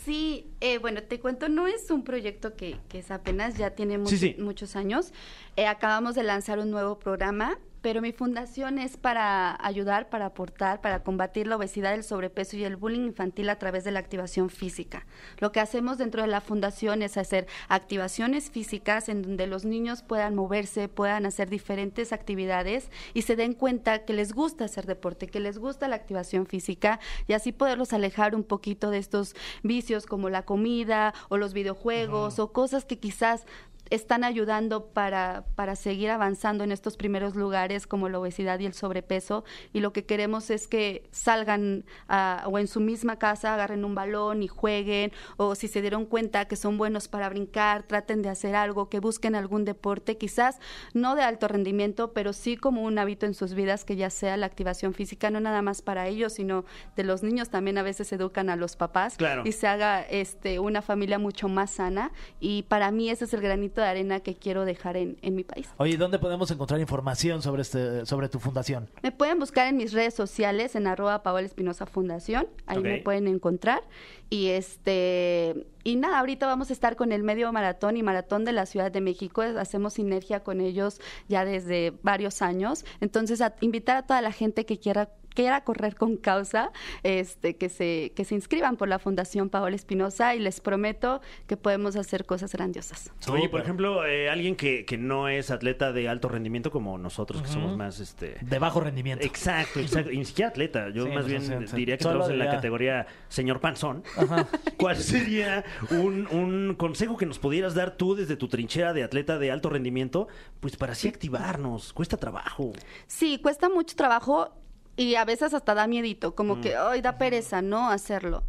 Sí, eh, bueno, te cuento, no es un proyecto que, que es apenas, ya tiene mucho, sí, sí. muchos años. Eh, acabamos de lanzar un nuevo programa, pero mi fundación es para ayudar, para aportar, para combatir la obesidad, el sobrepeso y el bullying infantil a través de la activación física. Lo que hacemos dentro de la fundación es hacer activaciones físicas en donde los niños puedan moverse, puedan hacer diferentes actividades y se den cuenta que les gusta hacer deporte, que les gusta la activación física, y así poderlos alejar un poquito de estos vicios como la comida o los videojuegos no. o cosas que quizás... están ayudando para, para seguir avanzando en estos primeros lugares como la obesidad y el sobrepeso, y lo que queremos es que salgan a, o en su misma casa agarren un balón y jueguen, o si se dieron cuenta que son buenos para brincar, traten de hacer algo, que busquen algún deporte, quizás no de alto rendimiento, pero sí como un hábito en sus vidas, que ya sea la activación física, no nada más para ellos, sino de los niños. También a veces educan a los papás, claro, y se haga este, una familia mucho más sana, y para mí ese es el granito de arena que quiero dejar en, en mi país. Oye, ¿dónde podemos encontrar información sobre este, sobre tu fundación? Me pueden buscar en mis redes sociales, en arroba Paola Espinosa Fundación, ahí okay. me pueden encontrar, y este... Y nada, ahorita vamos a estar con el medio maratón y maratón de la Ciudad de México. Hacemos sinergia con ellos ya desde varios años. Entonces, a invitar a toda la gente que quiera quiera correr con causa, este, que se que se inscriban por la Fundación Paola Espinosa, y les prometo que podemos hacer cosas grandiosas. Oye, por ejemplo, eh, alguien que, que no es atleta de alto rendimiento como nosotros, uh-huh. que somos más... este de bajo rendimiento. Exacto, exacto. Y ni siquiera atleta. Yo sí, más bien sí, sí. diría que Solo estamos en la ya. categoría señor panzón. Ajá. ¿Cuál sería... Un, un consejo que nos pudieras dar tú desde tu trinchera de atleta de alto rendimiento, pues para así activarnos? Cuesta trabajo. Sí, cuesta mucho trabajo, y a veces hasta da miedito, como mm. que ay, da pereza, ¿no?, hacerlo.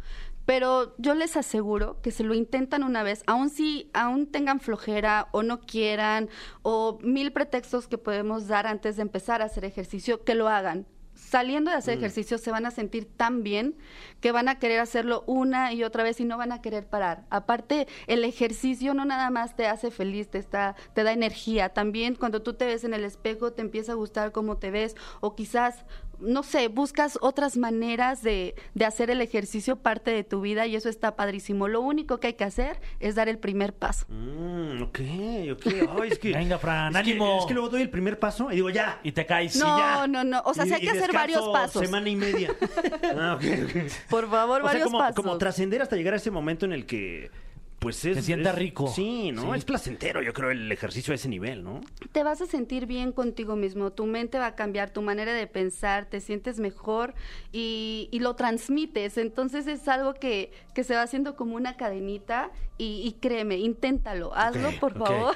Pero yo les aseguro que si lo intentan una vez, aun si aún tengan flojera o no quieran, o mil pretextos que podemos dar antes de empezar a hacer ejercicio, que lo hagan. Saliendo de hacer ejercicio se van a sentir tan bien que van a querer hacerlo una y otra vez, y no van a querer parar. Aparte, el ejercicio no nada más te hace feliz, te, está, te da energía. También cuando tú te ves en el espejo te empieza a gustar cómo te ves, o quizás... no sé, buscas otras maneras de, de hacer el ejercicio parte de tu vida, y eso está padrísimo. Lo único que hay que hacer es dar el primer paso. Mm, ok, ok. Ay, es que, venga, Fran, es ánimo. Que, es que luego doy el primer paso y digo ya. Y te caes. No, y ya. no, no. O sea, y, sí hay que hacer varios pasos. Semana y media. ah, okay, okay. Por favor, o sea, varios como, pasos. Como trascender hasta llegar a ese momento en el que... pues es, se sienta es, rico. Sí, ¿no? Sí. Es placentero, yo creo, el ejercicio a ese nivel, ¿no? Te vas a sentir bien contigo mismo, tu mente va a cambiar, tu manera de pensar, te sientes mejor y, y lo transmites. Entonces es algo que, que se va haciendo como una cadenita, y, y créeme, inténtalo, hazlo, okay, por okay. favor.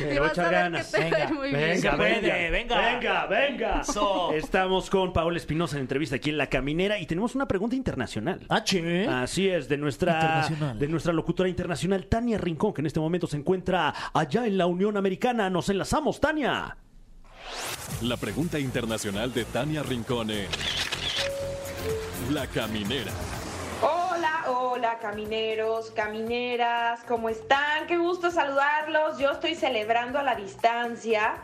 Okay, y vas a ver ganas. Que te venga, muy venga, bien. Venga, venga, venga, venga. So. Estamos con Paola Espinosa en entrevista aquí en La Caminera, y tenemos una pregunta internacional. Ah, sí. Así es, de nuestra, de nuestra locutora internacional. Nacional Tania Rincón, que en este momento se encuentra allá en la Unión Americana. Nos enlazamos, Tania. La pregunta internacional de Tania Rincón en La Caminera. Hola, hola, camineros, camineras, ¿cómo están? Qué gusto saludarlos. Yo estoy celebrando a la distancia,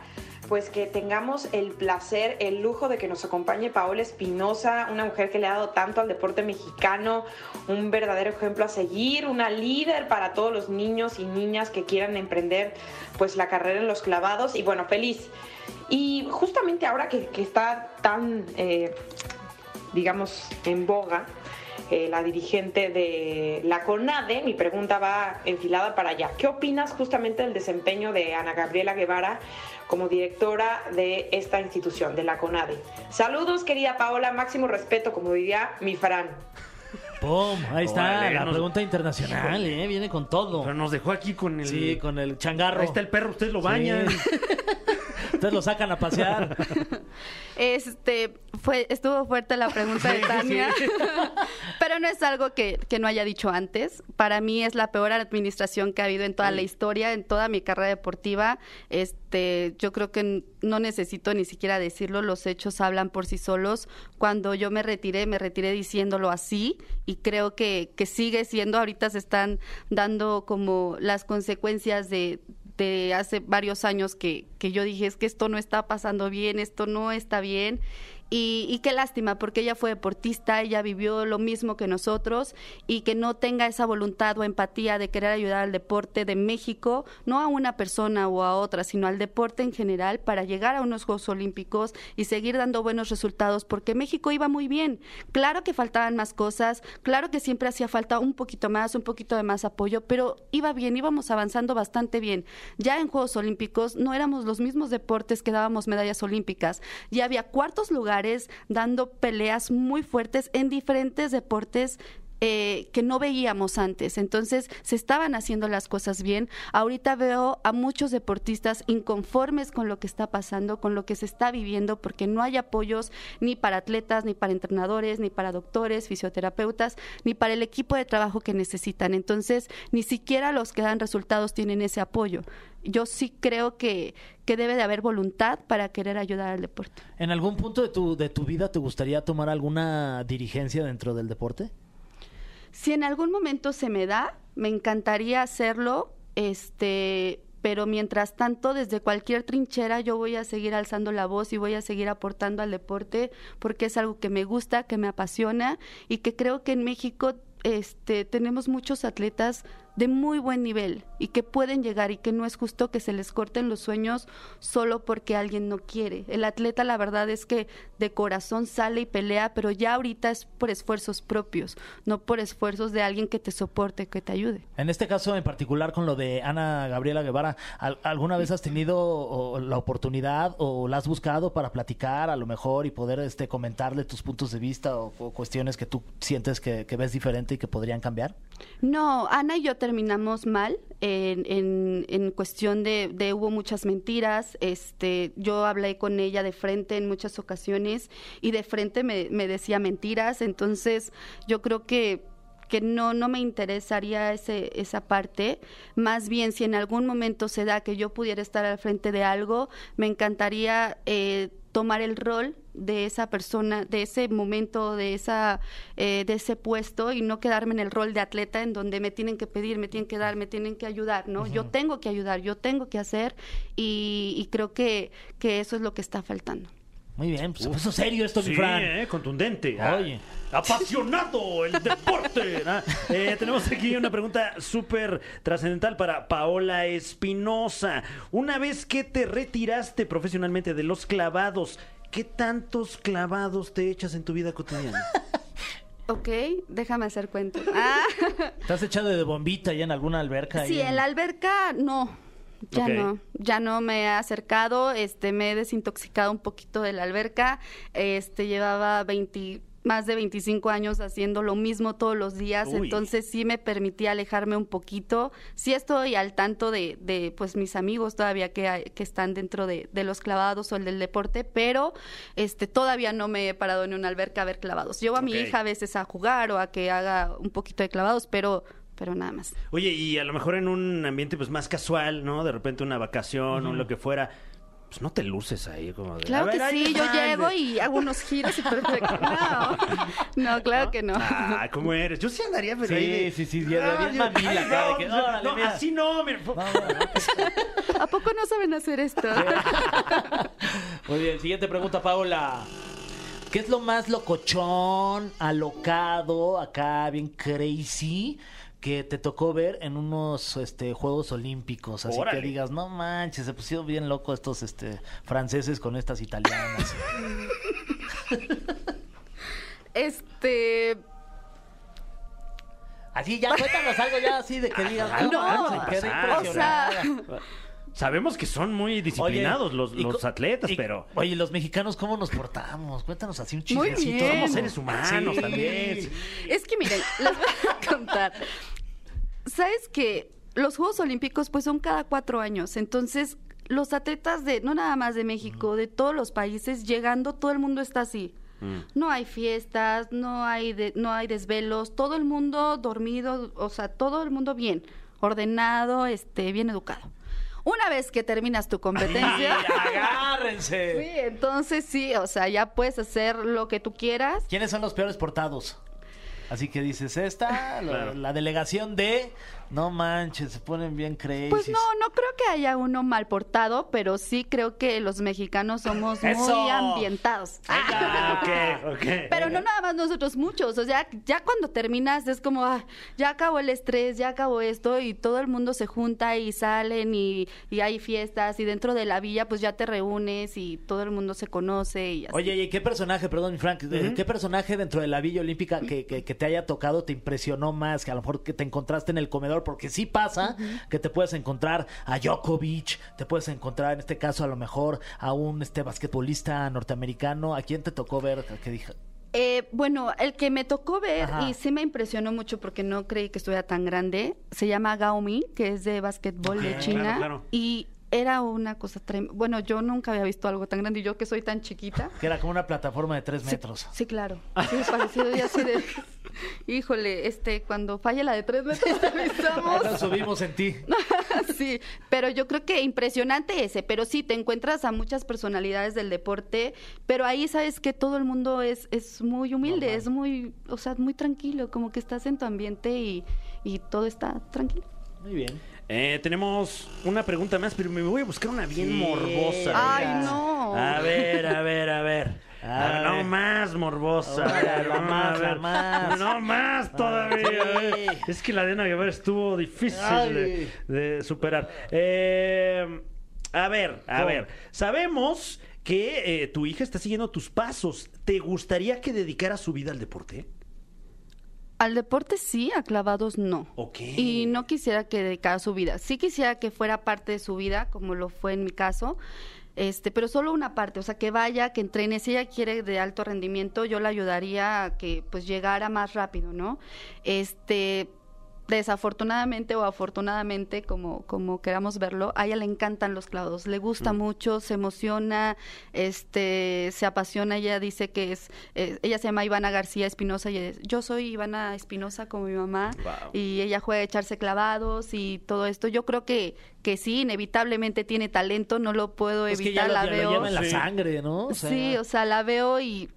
pues que tengamos el placer, el lujo de que nos acompañe Paola Espinosa, una mujer que le ha dado tanto al deporte mexicano, un verdadero ejemplo a seguir, una líder para todos los niños y niñas que quieran emprender pues la carrera en los clavados, y bueno, feliz. Y justamente ahora que, que está tan, eh, digamos, en boga, Eh, la dirigente de la CONADE, mi pregunta va enfilada para allá. ¿Qué opinas justamente del desempeño de Ana Gabriela Guevara como directora de esta institución, de la CONADE? Saludos, querida Paola, máximo respeto, como diría mi Fran. ¡Pum! Ahí está, Órale, la nos... pregunta internacional, ¿eh? Viene con todo. Pero nos dejó aquí con el... Sí, con el changarro. Ahí está el perro, ustedes lo bañan. Sí. Ustedes lo sacan a pasear. Este, fue, estuvo fuerte la pregunta de Tania, sí, sí. Pero no es algo que, que no haya dicho antes. Para mí es la peor administración que ha habido en toda sí. la historia, en toda mi carrera deportiva. Este, yo creo que no necesito ni siquiera decirlo, los hechos hablan por sí solos. Cuando yo me retiré, me retiré diciéndolo así, y creo que, que sigue siendo, ahorita se están dando como las consecuencias de... de hace varios años que, que yo dije, es que esto no está pasando bien, esto no está bien, y, y qué lástima, porque ella fue deportista, ella vivió lo mismo que nosotros, y que no tenga esa voluntad o empatía de querer ayudar al deporte de México, no a una persona o a otra, sino al deporte en general, para llegar a unos Juegos Olímpicos y seguir dando buenos resultados, porque México iba muy bien. Claro que faltaban más cosas, claro que siempre hacía falta un poquito más, un poquito de más apoyo, pero iba bien, íbamos avanzando bastante bien. Ya en Juegos Olímpicos no éramos los mismos deportes que dábamos medallas olímpicas, ya había cuartos lugares dando peleas muy fuertes en diferentes deportes Eh, que no veíamos antes. Entonces se estaban haciendo las cosas bien. Ahorita veo a muchos deportistas inconformes con lo que está pasando, con lo que se está viviendo, porque no hay apoyos ni para atletas, ni para entrenadores, ni para doctores, fisioterapeutas, ni para el equipo de trabajo que necesitan. Entonces ni siquiera los que dan resultados tienen ese apoyo. Yo sí creo que, que debe de haber voluntad para querer ayudar al deporte. ¿En algún punto de tu, de tu vida te gustaría tomar alguna dirigencia dentro del deporte? Si en algún momento se me da, me encantaría hacerlo, este, pero mientras tanto, desde cualquier trinchera yo voy a seguir alzando la voz y voy a seguir aportando al deporte, porque es algo que me gusta, que me apasiona y que creo que en México este, tenemos muchos atletas de muy buen nivel y que pueden llegar, y que no es justo que se les corten los sueños solo porque alguien no quiere. El atleta, la verdad es que de corazón sale y pelea, pero ya ahorita es por esfuerzos propios, no por esfuerzos de alguien que te soporte, que te ayude. En este caso en particular, con lo de Ana Gabriela Guevara, ¿alguna vez has tenido la oportunidad o la has buscado para platicar a lo mejor y poder este, comentarle tus puntos de vista o, o cuestiones que tú sientes que, que ves diferente y que podrían cambiar? No, Ana y yo terminamos mal en, en, en cuestión de, de hubo muchas mentiras. Este, yo hablé con ella de frente en muchas ocasiones y de frente me, me decía mentiras. Entonces yo creo que que no, no me interesaría ese, esa parte. Más bien, si en algún momento se da que yo pudiera estar al frente de algo, me encantaría eh, tomar el rol de esa persona, de ese momento, de esa eh, de ese puesto, y no quedarme en el rol de atleta en donde me tienen que pedir, me tienen que dar, me tienen que ayudar, ¿no? Uh-huh. Yo tengo que ayudar, yo tengo que hacer, y, y creo que, que eso es lo que está faltando. Muy bien, pues se puso serio esto, mi sí, Fran. Eh, contundente. Oye. Apasionado el deporte. eh, tenemos aquí una pregunta súper trascendental para Paola Espinosa. Una vez que te retiraste profesionalmente de los clavados, ¿qué tantos clavados te echas en tu vida cotidiana? Ok, déjame hacer cuento. Ah. ¿Te has echado de bombita ya en alguna alberca? Sí, en la alberca no. Ya okay. no, ya no me he acercado, este, me he desintoxicado un poquito de la alberca, este, llevaba veinte, más de veinticinco años haciendo lo mismo todos los días. Uy. Entonces sí me permití alejarme un poquito, sí estoy al tanto de, de pues mis amigos todavía que, que están dentro de, de los clavados o el del deporte, pero este, todavía no me he parado en una alberca a ver clavados. Llevo a okay. mi hija a veces a jugar o a que haga un poquito de clavados, pero... pero nada más. Oye, y a lo mejor en un ambiente pues más casual, ¿no? De repente una vacación uh-huh. o lo que fuera, pues no te luces ahí como de... Claro que sí, yo llego y hago unos giros y perfecto. No, no claro ¿No? que no. Ah, ¿cómo eres? Yo sí andaría, pero sí, ahí de... Sí, sí, sí, ah, bien mamila. No, no, que... no, no, no así no, mira. No, no, no. ¿A poco no saben hacer esto? Muy bien, siguiente pregunta, Paola. ¿Qué es lo más locochón, alocado, acá bien crazy, que te tocó ver en unos este, Juegos Olímpicos? Así Órale. Que digas, no manches, se pusieron bien locos estos este, franceses con estas italianas. Este... Así ya, cuéntanos algo ya así de que digas, ah, no, no quedé impresionada. O sea... Sabemos que son muy disciplinados oye, los, los y, atletas, y, pero... Oye, los mexicanos, ¿cómo nos portamos? Cuéntanos así un chismecito. Somos seres humanos sí. también. Sí. Es que miren, les voy a contar. ¿Sabes qué? Los Juegos Olímpicos pues son cada cuatro años, entonces los atletas de, no nada más de México, de todos los países, llegando todo el mundo está así. Mm. No hay fiestas, no hay, de, no hay desvelos, todo el mundo dormido, o sea, todo el mundo bien, ordenado, este, bien educado. Una vez que terminas tu competencia... ¡Agárrense! Sí, entonces sí, o sea, ya puedes hacer lo que tú quieras. ¿Quiénes son los peores portados? Así que dices, esta, claro. la, la delegación de... No manches, se ponen bien crazy. Pues no, no creo que haya uno mal portado, pero sí creo que los mexicanos somos ¡Eso! Muy ambientados. Ah, okay, okay. Pero no nada más nosotros, muchos. O sea, ya cuando terminas es como, ah, ya acabó el estrés, ya acabó esto, y todo el mundo se junta y salen y, y hay fiestas, y dentro de la villa pues ya te reúnes y todo el mundo se conoce y así. Oye, ¿y qué personaje, perdón, Frank, ¿Mm? ¿qué personaje dentro de la Villa Olímpica que, que, que te haya tocado te impresionó más? Que a lo mejor que te encontraste en el comedor. Porque sí pasa uh-huh. que te puedes encontrar a Djokovic, te puedes encontrar en este caso a lo mejor a un este basquetbolista norteamericano. ¿A quién te tocó ver? ¿Qué dije? Eh, bueno, el que me tocó ver, ajá, y sí me impresionó mucho porque no creí que estuviera tan grande, se llama Gaomi, que es de básquetbol, okay, de China, claro, claro. Y era una cosa tremenda. Bueno, yo nunca había visto algo tan grande, y yo que soy tan chiquita. Que era como una plataforma de tres metros. Sí, sí, claro. Sí, parecido, y así de... Híjole, este, cuando falle la de tres metros te avisamos. Ahora subimos en ti. Sí, pero yo creo que impresionante ese. Pero sí, te encuentras a muchas personalidades del deporte, pero ahí sabes que todo el mundo es, es muy humilde, normal, es muy, o sea, muy tranquilo, como que estás en tu ambiente y, y todo está tranquilo. Muy bien. Eh, tenemos una pregunta más, pero me voy a buscar una bien, sí, morbosa. Ay, mira, no. A ver, a ver, a ver. Ah, no más morbosa. Ahora, no, más, ver, más. No más todavía. Ay. Es que la de Ana Guevara estuvo difícil de, de superar. Eh, a ver, a ¿Cómo? ver. Sabemos que eh, tu hija está siguiendo tus pasos. ¿Te gustaría que dedicara su vida al deporte? Al deporte sí, a clavados no. Okay. Y no quisiera que dedicara su vida. Sí quisiera que fuera parte de su vida, como lo fue en mi caso. Este, pero solo una parte, o sea, que vaya, que entrene. Si ella quiere de alto rendimiento, yo la ayudaría a que pues llegara más rápido, ¿no? Este, desafortunadamente o afortunadamente, como, como queramos verlo, a ella le encantan los clavados, le gusta mm. mucho, se emociona, este, se apasiona. Ella dice que es, eh, ella se llama Ivana García Espinosa, y es, yo soy Ivana Espinosa como mi mamá, wow, y ella juega a echarse clavados y todo esto. Yo creo que que sí, inevitablemente tiene talento, no lo puedo es evitar, que ya la, la veo. Lo lleva en la sí. sangre, ¿no? O sea... Sí, o sea, la veo y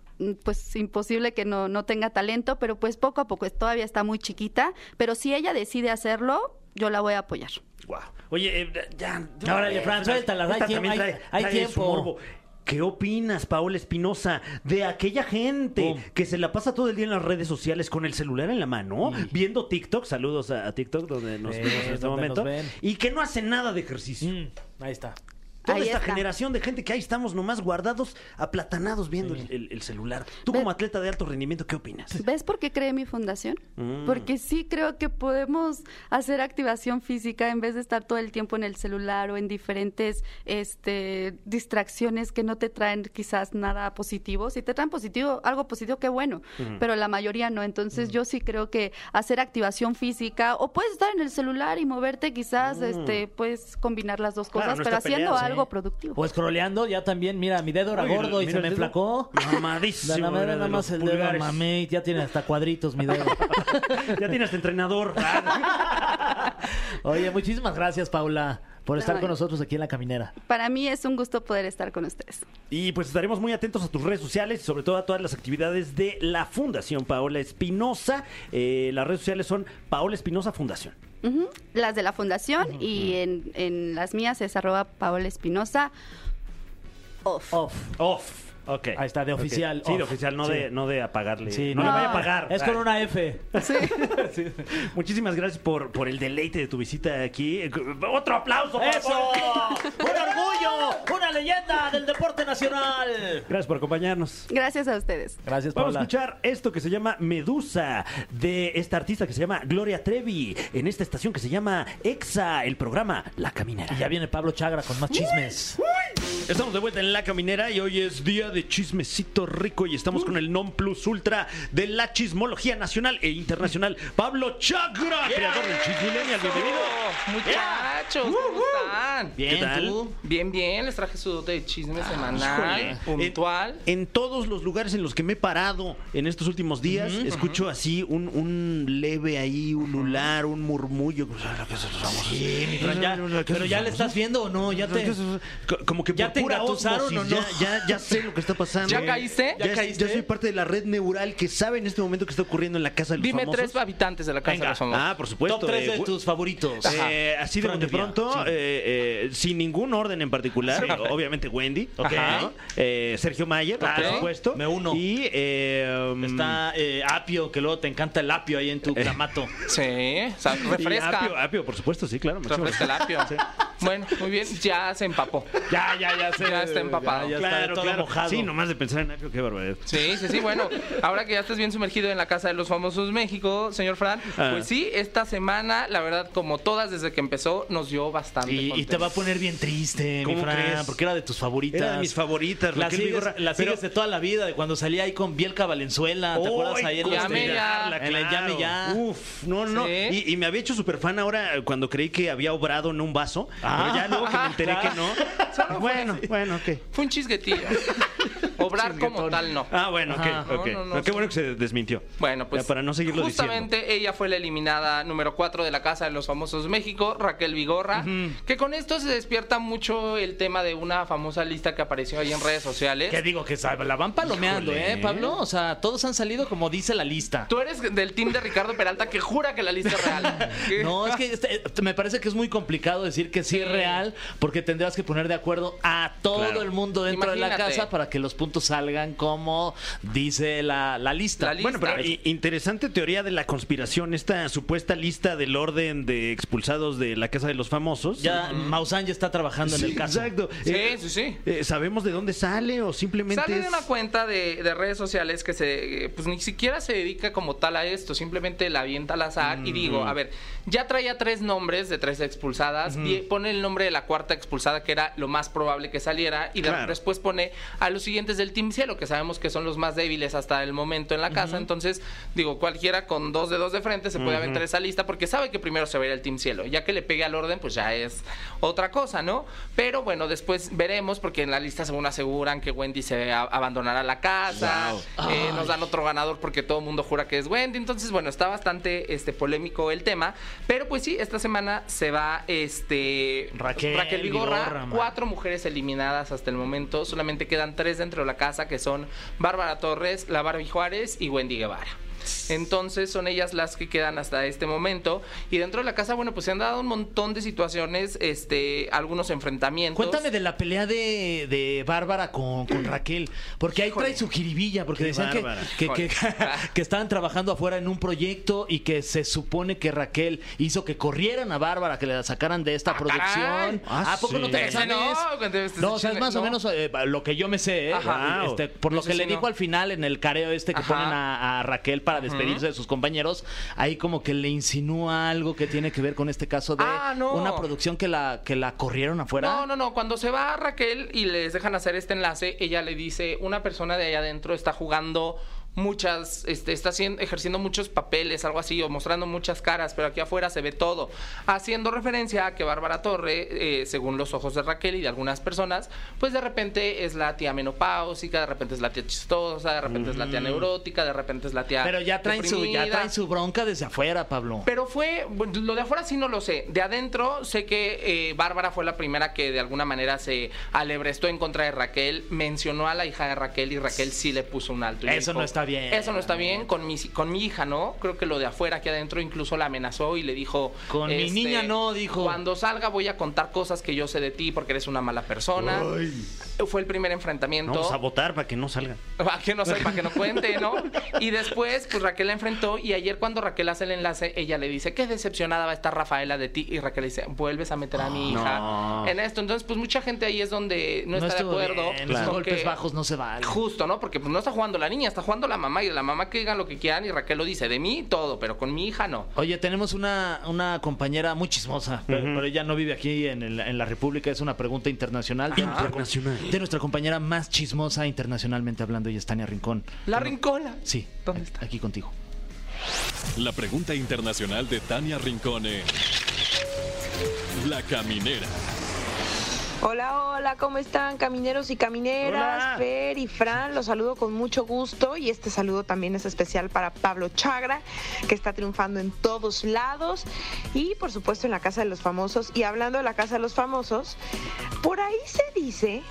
pues imposible que no, no tenga talento, pero pues poco a poco, todavía está muy chiquita, pero si ella decide hacerlo, yo la voy a apoyar. Wow. Oye, eh, ya, ya. Ahora, eh, Fran, suéltala, hay tiempo. Trae, hay, hay tiempo. ¿Qué opinas, Paola Espinosa, de aquella gente oh. que se la pasa todo el día en las redes sociales con el celular en la mano, sí. viendo TikTok, saludos a TikTok, donde nos eh, vemos en este momento, y que no hacen nada de ejercicio? Mm, ahí está. Toda ahí esta está. generación de gente que ahí estamos nomás guardados, aplatanados viendo sí. el, el celular. Tú ¿Ves? como atleta de alto rendimiento, ¿qué opinas? ¿Ves por qué creé mi fundación? Mm. Porque sí creo que podemos hacer activación física en vez de estar todo el tiempo en el celular o en diferentes este, distracciones que no te traen quizás nada positivo. Si te traen positivo, algo positivo, qué bueno, mm. pero la mayoría no. Entonces mm. yo sí creo que hacer activación física, o puedes estar en el celular y moverte quizás, mm. este, puedes combinar las dos cosas, claro, no pero haciendo peleado, algo productivo. Pues croleando, ya también, mira, mi dedo era Oye, gordo y se me enflacó. Mamadísimo. La madera nada más el dedo, mamé, ya tiene hasta cuadritos mi dedo. Ya tiene hasta entrenador. Oye, muchísimas gracias, Paola, por estar Ay. con nosotros aquí en La Caminera. Para mí es un gusto poder estar con ustedes. Y pues estaremos muy atentos a tus redes sociales y sobre todo a todas las actividades de la Fundación Paola Espinosa. Eh, las redes sociales son Paola Espinosa Fundación. Uh-huh. Las de la fundación uh-huh. y en, en las mías es arroba Paola Espinosa off. Off. Off. Okay. Ahí está, de oficial. Okay. Sí, de oficial, no, sí. de, no de apagarle. Sí, no, no le vaya a apagar. Es con una F. Sí. Sí. Muchísimas gracias por, por el deleite de tu visita aquí. ¡Otro aplauso! ¡Eso! ¡Un orgullo! ¡Una leyenda del deporte nacional! Gracias por acompañarnos. Gracias a ustedes. Gracias, Paola. Vamos a escuchar esto que se llama Medusa, de esta artista que se llama Gloria Trevi, en esta estación que se llama Exa, el programa La Caminera. Y ya viene Pablo Chagra con más chismes. Uy, uy. Estamos de vuelta en La Caminera y hoy es día de chismecito rico y estamos con el non plus ultra de la chismología nacional e internacional, Pablo Chagra, yeah, creador del Chismillennial. Bienvenido. Muchachos, yeah. ¿cómo están? Bien, ¿Qué tal? ¿Tú? Bien, bien, les traje su dote de chisme ah, semanal, joder. puntual. En, en todos los lugares en los que me he parado en estos últimos días, uh-huh, escucho uh-huh. así un, un leve ahí, un ulular, un murmullo. Sí, mi Fran, ya, pero ya le estás viendo o no, ya te... Como que ya te engatusaron o no. Ya, ya, ya sé lo que está pasando. ¿Ya caíste? ¿Ya, ¿Ya caíste? Ya soy parte de la red neural que sabe en este momento que está ocurriendo en la Casa de los Dime Famosos. Dime tres habitantes de la Casa Venga. de los Famosos. Ah, por supuesto. Top tres eh, de w- tus favoritos. Eh, así de, de pronto, sí. eh, eh, sin ningún orden en particular, sí. obviamente Wendy, okay. ¿no? eh, Sergio Mayer, okay. por supuesto. Me uno. Y eh, um, está eh, Apio, que luego te encanta el Apio ahí en tu clamato. Sí, o sea, refresca. Apio, Apio, por supuesto, sí, claro. Refresca el Apio. Sí. Bueno, muy bien, ya se empapó. Ya, ya, ya se Ya está empapado. Ya, ya claro, está todo claro. mojado. Sí, nomás de pensar en Apio, qué barbaridad. Sí, sí, sí, bueno, ahora que ya estás bien sumergido en la Casa de los Famosos México, señor Fran, ah. pues sí, esta semana, la verdad, como todas desde que empezó, nos dio bastante sí, y te va a poner bien triste, mi Fran, crees? porque era de tus favoritas. Era de mis favoritas. Las sigues, la sigues pero... de toda la vida, de cuando salía ahí con Bielka Valenzuela, ¿te acuerdas? Oy, ahí en la claro. En la Llame Ya. Uf, no, no, ¿Sí? no. Y, y me había hecho súper fan ahora cuando creí que había obrado en un vaso. Ah, pero ya luego que me enteré ah, que no. Solo bueno, fue bueno, ok. Fue un chisguetillo. Obrar como tal, no. Ah, bueno, ok. okay. No, no, no, no, qué sí. bueno que se desmintió. Bueno, pues. Ya, para no seguirlo justamente diciendo. Ella fue la eliminada número cuatro de la Casa de los Famosos México, Raquel Bigorra. Uh-huh. Que con esto se despierta mucho el tema de una famosa lista que apareció ahí en redes sociales. Que digo que la van palomeando, Híjole. ¿eh, Pablo? O sea, todos han salido como dice la lista. Tú eres del team de Ricardo Peralta que jura que la lista es real. No, es que este, me parece que es muy complicado decir que sí, sí es real, porque tendrás que poner de acuerdo a todo claro. el mundo dentro Imagínate. de la casa para que los puntos salgan como dice la, la, lista. la lista. Bueno, pero interesante teoría de la conspiración, esta supuesta lista del orden de expulsados de la Casa de los Famosos. Ya, mm. Maussan ya está trabajando sí, en el caso. Exacto. Sí, eh, sí, sí. Eh, ¿Sabemos de dónde sale o simplemente Sale es... de una cuenta de, de redes sociales que se pues ni siquiera se dedica como tal a esto, simplemente la avienta al azar mm. y digo, a ver, ya traía tres nombres de tres expulsadas, mm. y pone el nombre de la cuarta expulsada que era lo más probable que saliera y claro. después pone a los siguientes del Team Cielo, que sabemos que son los más débiles hasta el momento en la casa, uh-huh. entonces digo, cualquiera con dos dedos de frente se puede uh-huh. aventar esa lista, porque sabe que primero se va a ir al Team Cielo, ya que le pegue al orden, pues ya es otra cosa, ¿no? Pero bueno, después veremos, porque en la lista según aseguran que Wendy se a- abandonará la casa, wow. eh, nos dan otro ganador porque todo el mundo jura que es Wendy, entonces bueno, está bastante este polémico el tema, pero pues sí, esta semana se va este Raquel, Raquel Bigorra, Bigorra cuatro mujeres eliminadas hasta el momento, solamente quedan tres dentro de la casa, que son Bárbara Torres, la Barbie Juárez y Wendy Guevara. Entonces son ellas las que quedan hasta este momento. Y dentro de la casa, bueno, pues se han dado un montón de situaciones, este, algunos enfrentamientos. Cuéntame de la pelea de, de Bárbara con, con Raquel, porque ahí Joder. trae su jiribilla, porque Qué decían que, que, que, que estaban trabajando afuera en un proyecto y que se supone que Raquel hizo que corrieran a Bárbara, que la sacaran de esta ah, producción. Ah, ¿A poco sí. no te la sabes? No, no o sea, es más no. o menos eh, lo que yo me sé, eh, Ajá, wow. este, por lo Eso que sí le no. dijo al final en el careo este que Ajá. ponen a, a Raquel para despedirse uh-huh. de sus compañeros, ahí como que le insinúa algo que tiene que ver con este caso de ah, no. una producción que la que la corrieron afuera. No, no, no, cuando se va Raquel y les dejan hacer este enlace, ella le dice, una persona de allá adentro está jugando muchas, este, está haciendo, ejerciendo muchos papeles, algo así, o mostrando muchas caras, pero aquí afuera se ve todo, haciendo referencia a que Bárbara Torre, eh, según los ojos de Raquel y de algunas personas, pues de repente es la tía menopáusica, de repente es la tía chistosa, de repente mm. es la tía neurótica, de repente es la tía Pero ya traen, su, ya traen su bronca desde afuera, Pablo. Pero fue, lo de afuera sí no lo sé, de adentro sé que eh, Bárbara fue la primera que de alguna manera se alebrestó en contra de Raquel, mencionó a la hija de Raquel y Raquel sí le puso un alto. Eso dijo, no está bien. Eso no está bien con mi, con mi hija, ¿no? Creo que lo de afuera, aquí adentro, incluso la amenazó y le dijo... Con este, mi niña no, dijo. Cuando salga voy a contar cosas que yo sé de ti porque eres una mala persona. Uy. Fue el primer enfrentamiento. Vamos a votar para que no salga. Para que no salga, para que no cuente, ¿no? Y después, pues Raquel la enfrentó y ayer cuando Raquel hace el enlace, ella le dice, qué decepcionada va a estar Rafaela de ti. Y Raquel le dice, vuelves a meter a mi hija no. en esto. Entonces, pues mucha gente ahí es donde no, no está de acuerdo. Bien, los golpes que, bajos no se valen. Justo, ¿no? Porque pues, no está jugando la niña, está jugando la mamá y la mamá que digan lo que quieran y Raquel lo dice, de mí todo, pero con mi hija no. Oye, tenemos una, una compañera muy chismosa, uh-huh. pero, pero ella no vive aquí en, el, en la República, es una pregunta internacional de nuestra, internacional. de nuestra compañera más chismosa internacionalmente hablando, ella es Tania Rincón. ¿La pero, Rincola? Sí. ¿Dónde está? Aquí contigo. La pregunta internacional de Tania Rincón. La Caminera. Hola, hola, ¿cómo están camineros y camineras? Hola. Fer y Fran, los saludo con mucho gusto y este saludo también es especial para Pablo Chagra, que está triunfando en todos lados y por supuesto en la Casa de los Famosos. Y hablando de la Casa de los Famosos, por ahí se dice,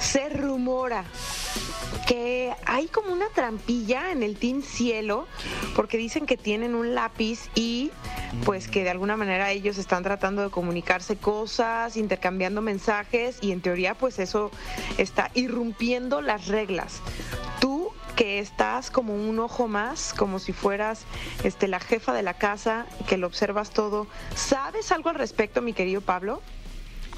se rumora que hay como una trampilla en el Team Cielo porque dicen que tienen un lápiz y pues que de alguna manera ellos están tratando de comunicarse cosas, intercambiando mensajes y en teoría pues eso está irrumpiendo las reglas. Tú que estás como un ojo más, como si fueras este, la jefa de la casa, que lo observas todo, ¿sabes algo al respecto, mi querido Pablo?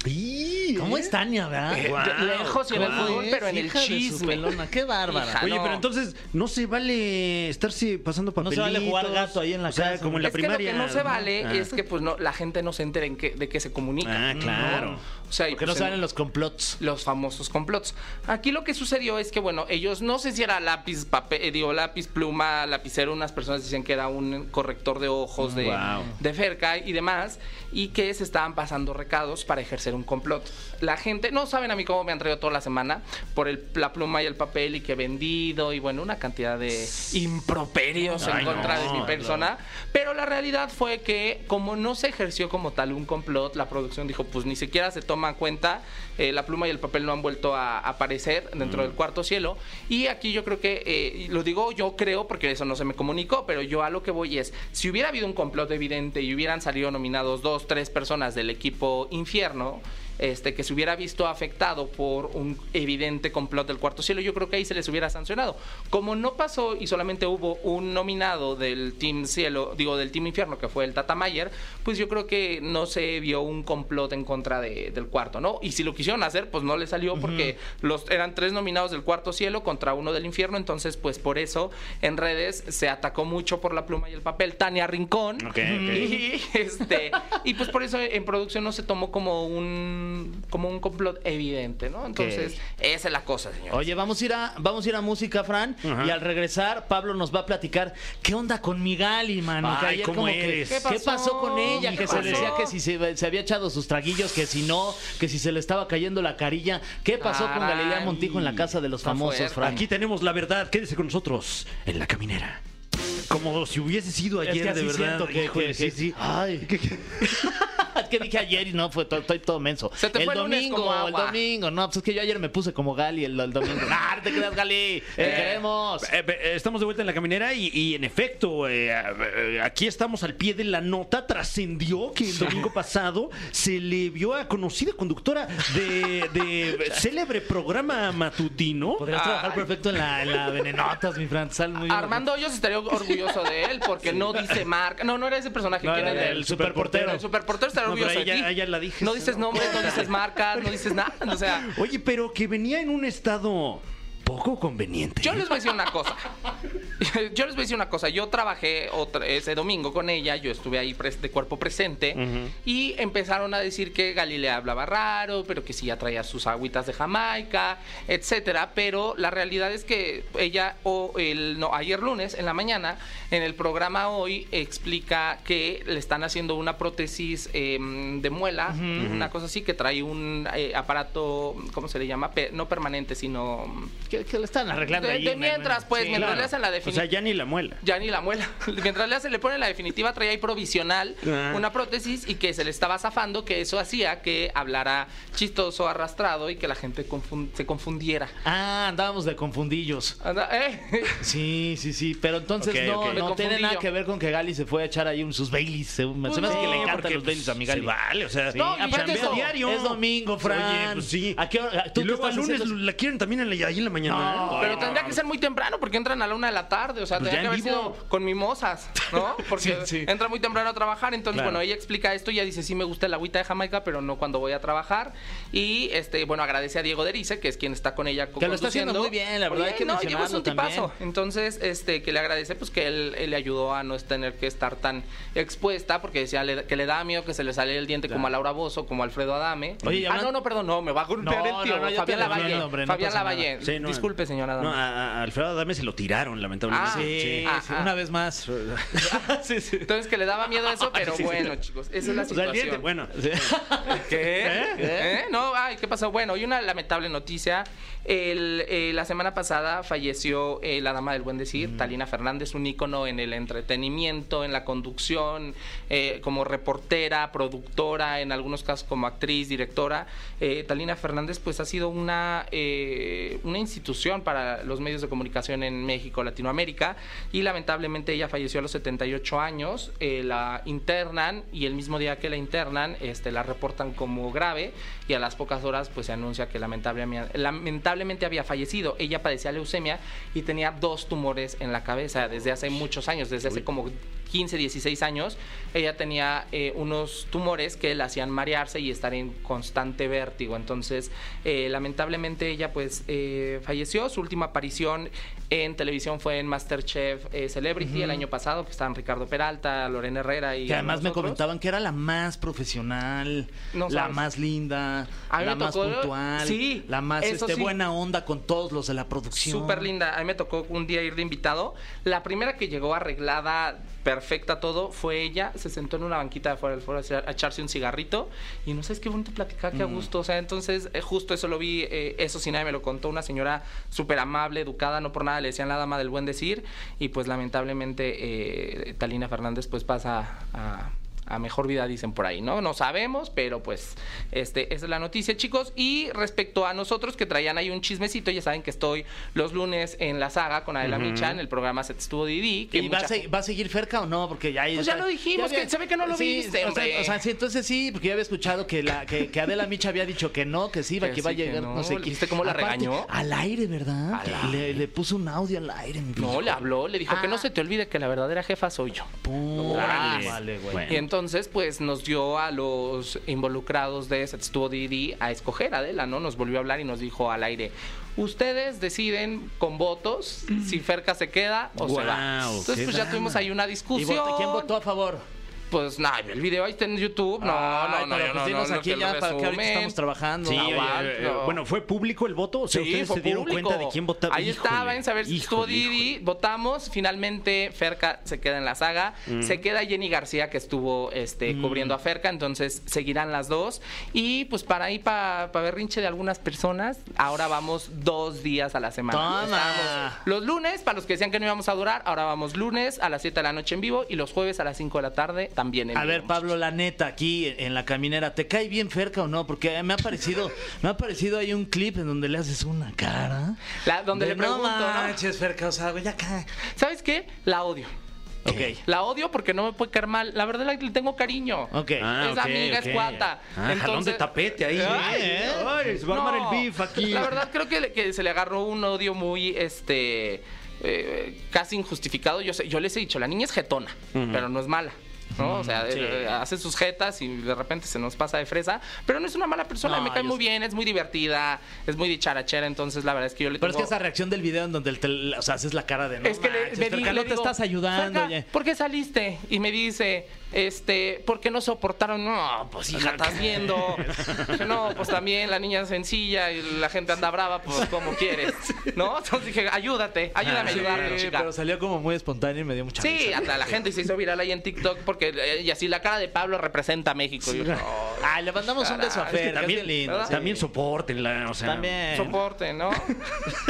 Sí, ¿Cómo eh? es Tania, verdad? Eh, wow, lejos y en el fútbol, pero en el chisme. Qué bárbara. Oye, no. pero entonces no se vale estarse pasando papelitos. No se vale jugar gato ahí en la o sea, casa. Como en la es primaria. Que lo que no se vale ah. es que pues no la gente no se entere en que, de qué se comunica. Ah, claro. ¿no? O sea, porque pues, no saben en, los complots. Los famosos complots. Aquí lo que sucedió es que, bueno, ellos no sé si era lápiz, papel, eh, digo, lápiz, pluma, lapicero. Unas personas decían que era un corrector de ojos, de, wow. de cerca y demás, y que se estaban pasando recados para ejercer un complot. La gente, no saben a mí cómo me han traído toda la semana por el, la pluma y el papel y que he vendido y bueno, una cantidad de improperios Ay, en contra no, de mi persona. No. Pero la realidad fue que como no se ejerció como tal un complot, la producción dijo, pues ni siquiera se toma en cuenta, eh, la pluma y el papel no han vuelto a aparecer dentro mm. del cuarto cielo. Y aquí yo creo que, eh, lo digo yo creo porque eso no se me comunicó, pero yo a lo que voy es, si hubiera habido un complot evidente y hubieran salido nominados dos, tres personas del equipo infierno, Este, que se hubiera visto afectado por un evidente complot del cuarto cielo, yo creo que ahí se les hubiera sancionado. Como no pasó y solamente hubo un nominado del team cielo, digo del team infierno, que fue el Tata Mayer, pues yo creo que no se vio un complot en contra de, del cuarto, ¿no? Y si lo quisieron hacer, pues no le salió porque uh-huh. los, eran tres nominados del cuarto cielo contra uno del infierno, entonces pues por eso en redes se atacó mucho por la pluma y el papel Tania Rincón. Okay, okay. Y, este, y pues por eso en producción no se tomó como un como un complot evidente, ¿no? Entonces, ¿Qué? esa es la cosa, señor. Oye, vamos a ir a vamos a ir a música, Fran, Ajá. y al regresar Pablo nos va a platicar qué onda con mi Gali, mano. Ay, que ¿cómo como eres? Que, ¿Qué, pasó? ¿Qué pasó con ella? Que pasó? se decía que si se, se había echado sus traguillos, que si no, que si se le estaba cayendo la carilla. ¿Qué pasó Caray, con Galilea Montijo en la Casa de los Famosos, Fran? Aquí tenemos la verdad, quédese con nosotros en La Caminera. Como si hubiese sido ayer, es que así de verdad. Que, Híjole, que, sí, sí. Ay, que, que... Es que dije ayer y no, fue todo, estoy todo menso. Se te el fue el domingo, como agua. el domingo. No, pues es que yo ayer me puse como Gali el, el domingo. ¡Ah, no te creas, Gali! ¡Te eh, queremos! Eh, eh, estamos de vuelta en La Caminera y, y en efecto, eh, eh, aquí estamos al pie de la nota. Trascendió que el domingo pasado se le vio a conocida conductora de, de célebre programa matutino. Podrías trabajar Ay. perfecto en la, en la Venenotas, mi Fran. Muy Armando Hoyos estaría orgulloso de él porque sí. no dice marca. No, no era ese personaje. No, era el, el superportero. El superportero estaría orgulloso. No, ella, ella la dije, no dices ¿no? nombres, no dices marcas, no dices nada. O sea. Oye, pero que venía en un estado poco conveniente. Yo les voy a decir una cosa. Yo les voy a decir una cosa. Yo trabajé otra, ese domingo con ella. Yo estuve ahí de cuerpo presente. Uh-huh. Y empezaron a decir que Galilea hablaba raro, pero que sí ya traía sus agüitas de Jamaica, etcétera. Pero la realidad es que ella, o el, no, ayer lunes en la mañana, en el programa Hoy, explica que le están haciendo una prótesis eh, de muela, uh-huh. una cosa así, que trae un eh, aparato, ¿cómo se le llama? Pe- no permanente, sino... ¿Qué? Que le están arreglando de, ahí de mientras, pues, sí, mientras claro. le hacen la definitiva. O sea, ya ni la muela. Ya ni la muela. Mientras le hacen, le ponen la definitiva, traía ahí provisional ah. una prótesis y que se le estaba zafando, que eso hacía que hablara chistoso, arrastrado y que la gente confund- se confundiera. Ah, andábamos de confundillos. Anda, ¿eh? Sí, sí, sí. Pero entonces okay, no, okay. no tiene nada que ver con que Gali se fue a echar ahí un, sus Baileys. Se, pues se me hace no, que le encantan los Baileys a mi Gali. Sí, vale, o sea, sí. no, aparte eso, diario. Es domingo, Fran. Oye, pues sí. ¿A qué hora? ¿Tú y luego el lunes haciendo... la quieren también en la, ahí en la mañana. No, pero no, tendría que ser muy temprano porque entran a la una de la tarde, o sea, pues tendría que haber sido con mimosas, ¿no? Porque sí, sí. entra muy temprano a trabajar, entonces, claro. bueno, ella explica esto, ella dice, sí me gusta el agüita de Jamaica, pero no cuando voy a trabajar, y, este, bueno, agradece a Diego Derice, que es quien está con ella conduciendo. Que lo está haciendo muy bien, la verdad, Oye, hay que no, mencionarlo es un tipazo. También. Entonces, este, que le agradece, pues, que él, él le ayudó a no tener que estar tan expuesta, porque decía le, que le da miedo que se le saliera el diente claro. como a Laura Bozzo, como a Alfredo Adame. Oye, ah, no, no, perdón, no, me va a golpear no, el tío, no, no, Fabián Lavalle, Fabián Lavalle, disculpe, señora Adame. No, a, a Alfredo Adame se lo tiraron, lamentablemente. Ah, sí, ah, sí. Ah, una vez más. sí, sí. Entonces, que le daba miedo eso, pero sí, bueno, sí. chicos, esa es la situación. O sea, el diente, bueno. Sí. ¿Qué? ¿Eh? ¿Eh? No, ay, ¿qué pasó? Bueno, y una lamentable noticia. El, eh, la semana pasada falleció eh, la dama del buen decir, mm. Talina Fernández, un ícono en el entretenimiento, en la conducción, eh, como reportera, productora, en algunos casos como actriz, directora. Eh, Talina Fernández, pues, ha sido una, eh, una institución para los medios de comunicación en México, Latinoamérica, y lamentablemente ella falleció a los setenta y ocho años, eh, la internan y el mismo día que la internan este, la reportan como grave y a las pocas horas pues se anuncia que lamentablemente, lamentablemente había fallecido. Ella padecía leucemia y tenía dos tumores en la cabeza desde hace muchos años, desde hace como quince, dieciséis años, ella tenía eh, unos tumores que la hacían marearse y estar en constante vértigo. Entonces, eh, lamentablemente ella pues eh, falleció. Su última aparición en televisión fue en MasterChef eh, Celebrity, uh-huh, el año pasado, que estaban Ricardo Peralta, Lorena Herrera y... Que además me comentaban que era la más profesional, no, la más linda, a mí la me más tocó... puntual, sí, la más este, sí. buena onda con todos los de la producción. Súper linda. A mí me tocó un día ir de invitado. La primera que llegó arreglada, perfecta todo, fue ella. Se sentó en una banquita de fuera del foro a echarse un cigarrito y no sabes qué bonito platicar, qué a gusto. O sea, entonces eh, justo eso lo vi, eh, eso sí nadie me lo contó. Una señora súper amable, educada, no por nada le decían la dama del buen decir. Y pues lamentablemente eh, Talina Fernández pues pasa a... a mejor vida, dicen por ahí, ¿no? No sabemos, pero pues este, esa es la noticia, chicos. Y respecto a nosotros, que traían ahí un chismecito, ya saben que estoy los lunes en La Saga con Adela, uh-huh, Micha, en el programa Se Te Estuvo Didi. Que ¿Y mucha... va, a seguir, va a seguir Ferca o no? Porque ya... Pues ya lo dijimos, ya había... que se ve que no lo sí, viste, o sea, o sea, sí, entonces sí, porque ya había escuchado que, la, que, que Adela Micha había dicho que no, que sí, iba, que, que iba sí, a llegar, no, no sé qué. ¿Viste cómo la Aparte, regañó? Al aire, ¿verdad? Al aire. Le, le puso un audio al aire. Mi no, hijo. Le habló, le dijo ah. que no se te olvide que la verdadera jefa soy yo. Pum, vale, vale, güey. Bueno. Y entonces, Entonces, pues nos dio a los involucrados de Se Te Estuvo Didi a escoger a Adela, ¿no? Nos volvió a hablar y nos dijo al aire: ustedes deciden con votos si Ferca se queda o wow, se va. Entonces, pues drama. ya tuvimos ahí una discusión. ¿Y voto, quién votó a favor? Pues nada, el video ahí está en YouTube. No, ah, no, no, pero no, pues no, no, aquí no, ya para que ahorita estamos trabajando. Sí, no, oye, no. Bueno, ¿fue público el voto? O sea, sí, ¿ustedes se dieron público. cuenta de quién votaba? Ahí híjole, estaba, en saber si estuvo Didi. Votamos, finalmente Ferca se queda en La Saga. Mm. Se queda Jenny García, que estuvo este, mm. cubriendo a Ferca, entonces seguirán las dos. Y pues para ahí, para pa berrinche de algunas personas, ahora vamos dos días a la semana. Estábamos los lunes, para los que decían que no íbamos a durar, ahora vamos lunes a las siete de la noche en vivo y los jueves a las cinco de la tarde. También a ver, Pablo, la neta, aquí en La Caminera, ¿te cae bien Ferca o no? Porque me ha parecido, me ha parecido ahí un clip en donde le haces una cara. La, donde de, le pregunto, no manches, ¿no? Ferca, o sea, ya acá. ¿Sabes qué? La odio. Okay. La odio porque no me puede caer mal. La verdad le tengo cariño. Okay. Ah, es okay, amiga, okay. es cuata. Ah, Entonces... jalón de tapete ahí. Ay, ¿eh? Ay, se va no, a armar el beef aquí. La verdad creo que, que se le agarró un odio muy, este, eh, casi injustificado. Yo, sé, yo les he dicho, la niña es jetona, uh-huh. pero no es mala. ¿No? O sea, sí. hace sus jetas y de repente se nos pasa de fresa, pero no es una mala persona, no, me cae muy sé. bien, es muy divertida, es muy dicharachera, entonces la verdad es que yo le Pero tengo... es que esa reacción del video en donde el tel... o sea, haces la cara de no es que manches, le, me digo, no te digo, estás ayudando, oye. ¿Por qué saliste? Y me dice, este, ¿por qué no soportaron? No, pues hija, estás viendo. No, pues también la niña es sencilla y la gente anda brava, pues como quieres, ¿no? Entonces dije, ayúdate, ayúdame ah, a ayudarle, sí, chica. Pero salió como muy espontáneo y me dio mucha risa. Sí, hasta la gente se hizo viral ahí en TikTok porque Que, y así la cara de Pablo representa a México. Sí. Yo, no, ah, le mandamos cara, un beso a Fer. Es que también, lindo, sí. también soportenla, o sea. También. Soporten, ¿no?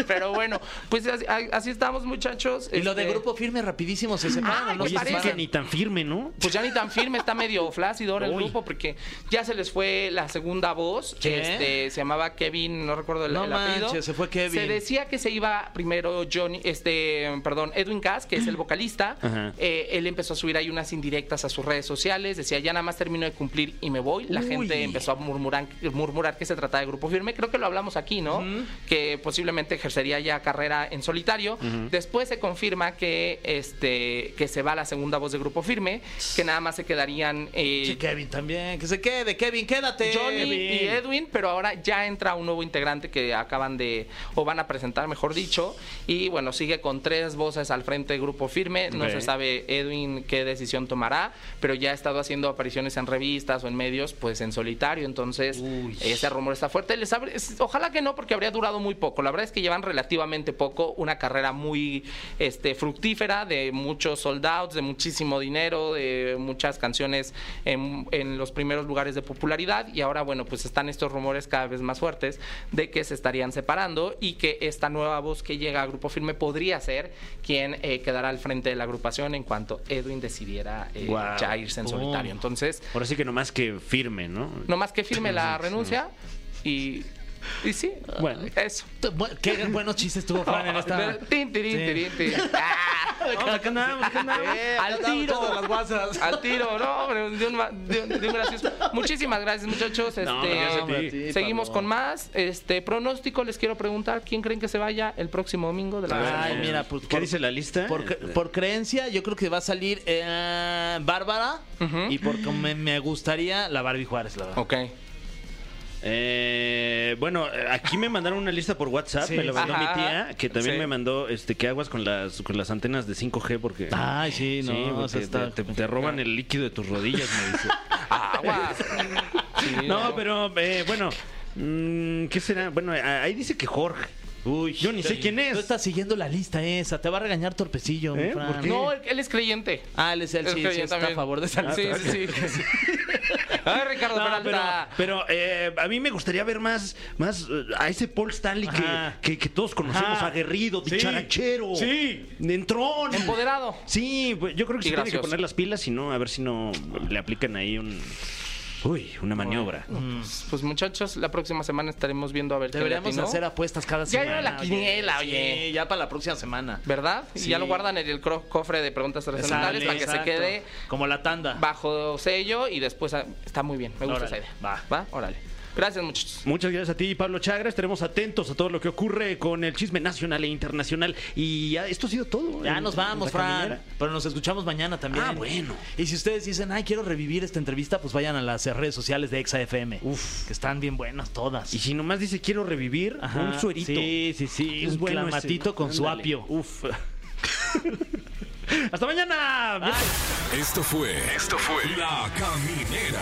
Pero bueno, pues así, así estamos, muchachos. Y este... lo de Grupo Firme, rapidísimo, se separa. Ah, no parece que ni tan firme, ¿no? Pues ya ni tan firme, está medio flácido ahora el grupo porque ya se les fue la segunda voz. Este, se llamaba Kevin, no recuerdo el, no el apellido. Manches, se fue Kevin. Se decía que se iba primero Johnny, este, perdón, Edwin Cass, que es el vocalista. Eh, él empezó a subir ahí unas indirectas a sus redes sociales, decía, ya nada más termino de cumplir y me voy. La Uy. gente empezó a murmurar, murmurar que se trataba de Grupo Firme. Creo que lo hablamos aquí, ¿no? Uh-huh. Que posiblemente ejercería ya carrera en solitario. Uh-huh. Después se confirma que este que se va la segunda voz de Grupo Firme, que nada más se quedarían... Eh, sí, Kevin también, que se quede. Kevin, quédate. Johnny Kevin. y Edwin, pero ahora ya entra un nuevo integrante que acaban de... o van a presentar, mejor dicho. Y bueno, sigue con tres voces al frente de Grupo Firme. No okay. se sabe Edwin qué decisión tomará, pero ya ha estado haciendo apariciones en revistas o en medios, pues en solitario, entonces Uy. ese rumor está fuerte. Les abre, ojalá que no, porque habría durado muy poco. La verdad es que llevan relativamente poco, una carrera muy este, fructífera, de muchos sold outs, de muchísimo dinero, de muchas canciones en, en los primeros lugares de popularidad, y ahora, bueno, pues están estos rumores cada vez más fuertes de que se estarían separando y que esta nueva voz que llega a Grupo Firme podría ser quien eh, quedará al frente de la agrupación en cuanto Edwin decidiera eh, wow. ya irse en oh. solitario. Entonces, ahora sí que nomás que firme, ¿no? Nomás que firme la renuncia y... Y sí, bueno, eso. Qué buenos chistes tuvo Fran en esta. Tin, tirín, tirín, tirín. Acá andamos, acá andamos. Eh, al tiro. Las guasas. Al tiro, no, hombre, de un, de un, de un gracioso. Muchísimas gracias, muchachos. Este, no, gracias a ti. Seguimos con más. Este pronóstico, les quiero preguntar, ¿quién creen que se vaya el próximo domingo de la semana? Ay, mira, pues, ¿qué por, dice la lista? Por, por creencia, yo creo que va a salir eh, Bárbara uh-huh. y porque me, me gustaría la Barbie Juárez, la verdad. Ok. Eh, bueno, aquí me mandaron una lista por WhatsApp, sí, me la mandó ajá. mi tía, que también sí. me mandó este que aguas con las con las antenas de cinco G porque ay, sí, no, sí, porque o sea, está... te, te roban el líquido de tus rodillas, me dice. Aguas. Sí, no, no, pero eh, bueno, ¿qué será? Bueno, ahí dice que Jorge. Uy, yo ni sé quién es. Tú estás siguiendo la lista esa. Te va a regañar Torpecillo, ¿eh? ¿Por qué? No, él es creyente. Ah, él es el, el sí, sí, está a favor de esa lista. Ah, sí, sí, sí. Ay, Ricardo no, Peralta. Pero, pero eh, a mí me gustaría ver más, más a ese Paul Stanley que, que, que todos conocemos, ajá, aguerrido, dicharachero, sí, sí, entrón, empoderado. Sí, pues yo creo que se tiene que poner las pilas, y no, a ver si no le aplican ahí un... Uy, una maniobra. Mm. Pues, pues muchachos, la próxima semana estaremos viendo a ver. Deberíamos qué hacer apuestas cada semana. Ya era la quiniela, oye. oye. Sí, ya para la próxima semana, ¿verdad? Sí. Y ya lo guardan en el cofre de preguntas trascendentales para que exacto. se quede como la tanda bajo sello y después a... está muy bien. Me gusta órale, esa idea. Va, va, órale. Gracias, muchachos. Muchas gracias a ti, Pablo Chagra. Estaremos atentos a todo lo que ocurre con el chisme nacional e internacional. Y ya, esto ha sido todo. Ya en, nos vamos, Fran. Pero nos escuchamos mañana también. Ah, bueno. Y si ustedes dicen, ay, quiero revivir esta entrevista, pues vayan a las redes sociales de Exa F M. Uf, que están bien buenas todas. Y si nomás dice, quiero revivir, ajá, un suerito. Sí, sí, sí. Es un bueno clamatito ese, con ándale, su apio. Uf. Hasta mañana. Bye. Esto fue, esto fue La Caminera.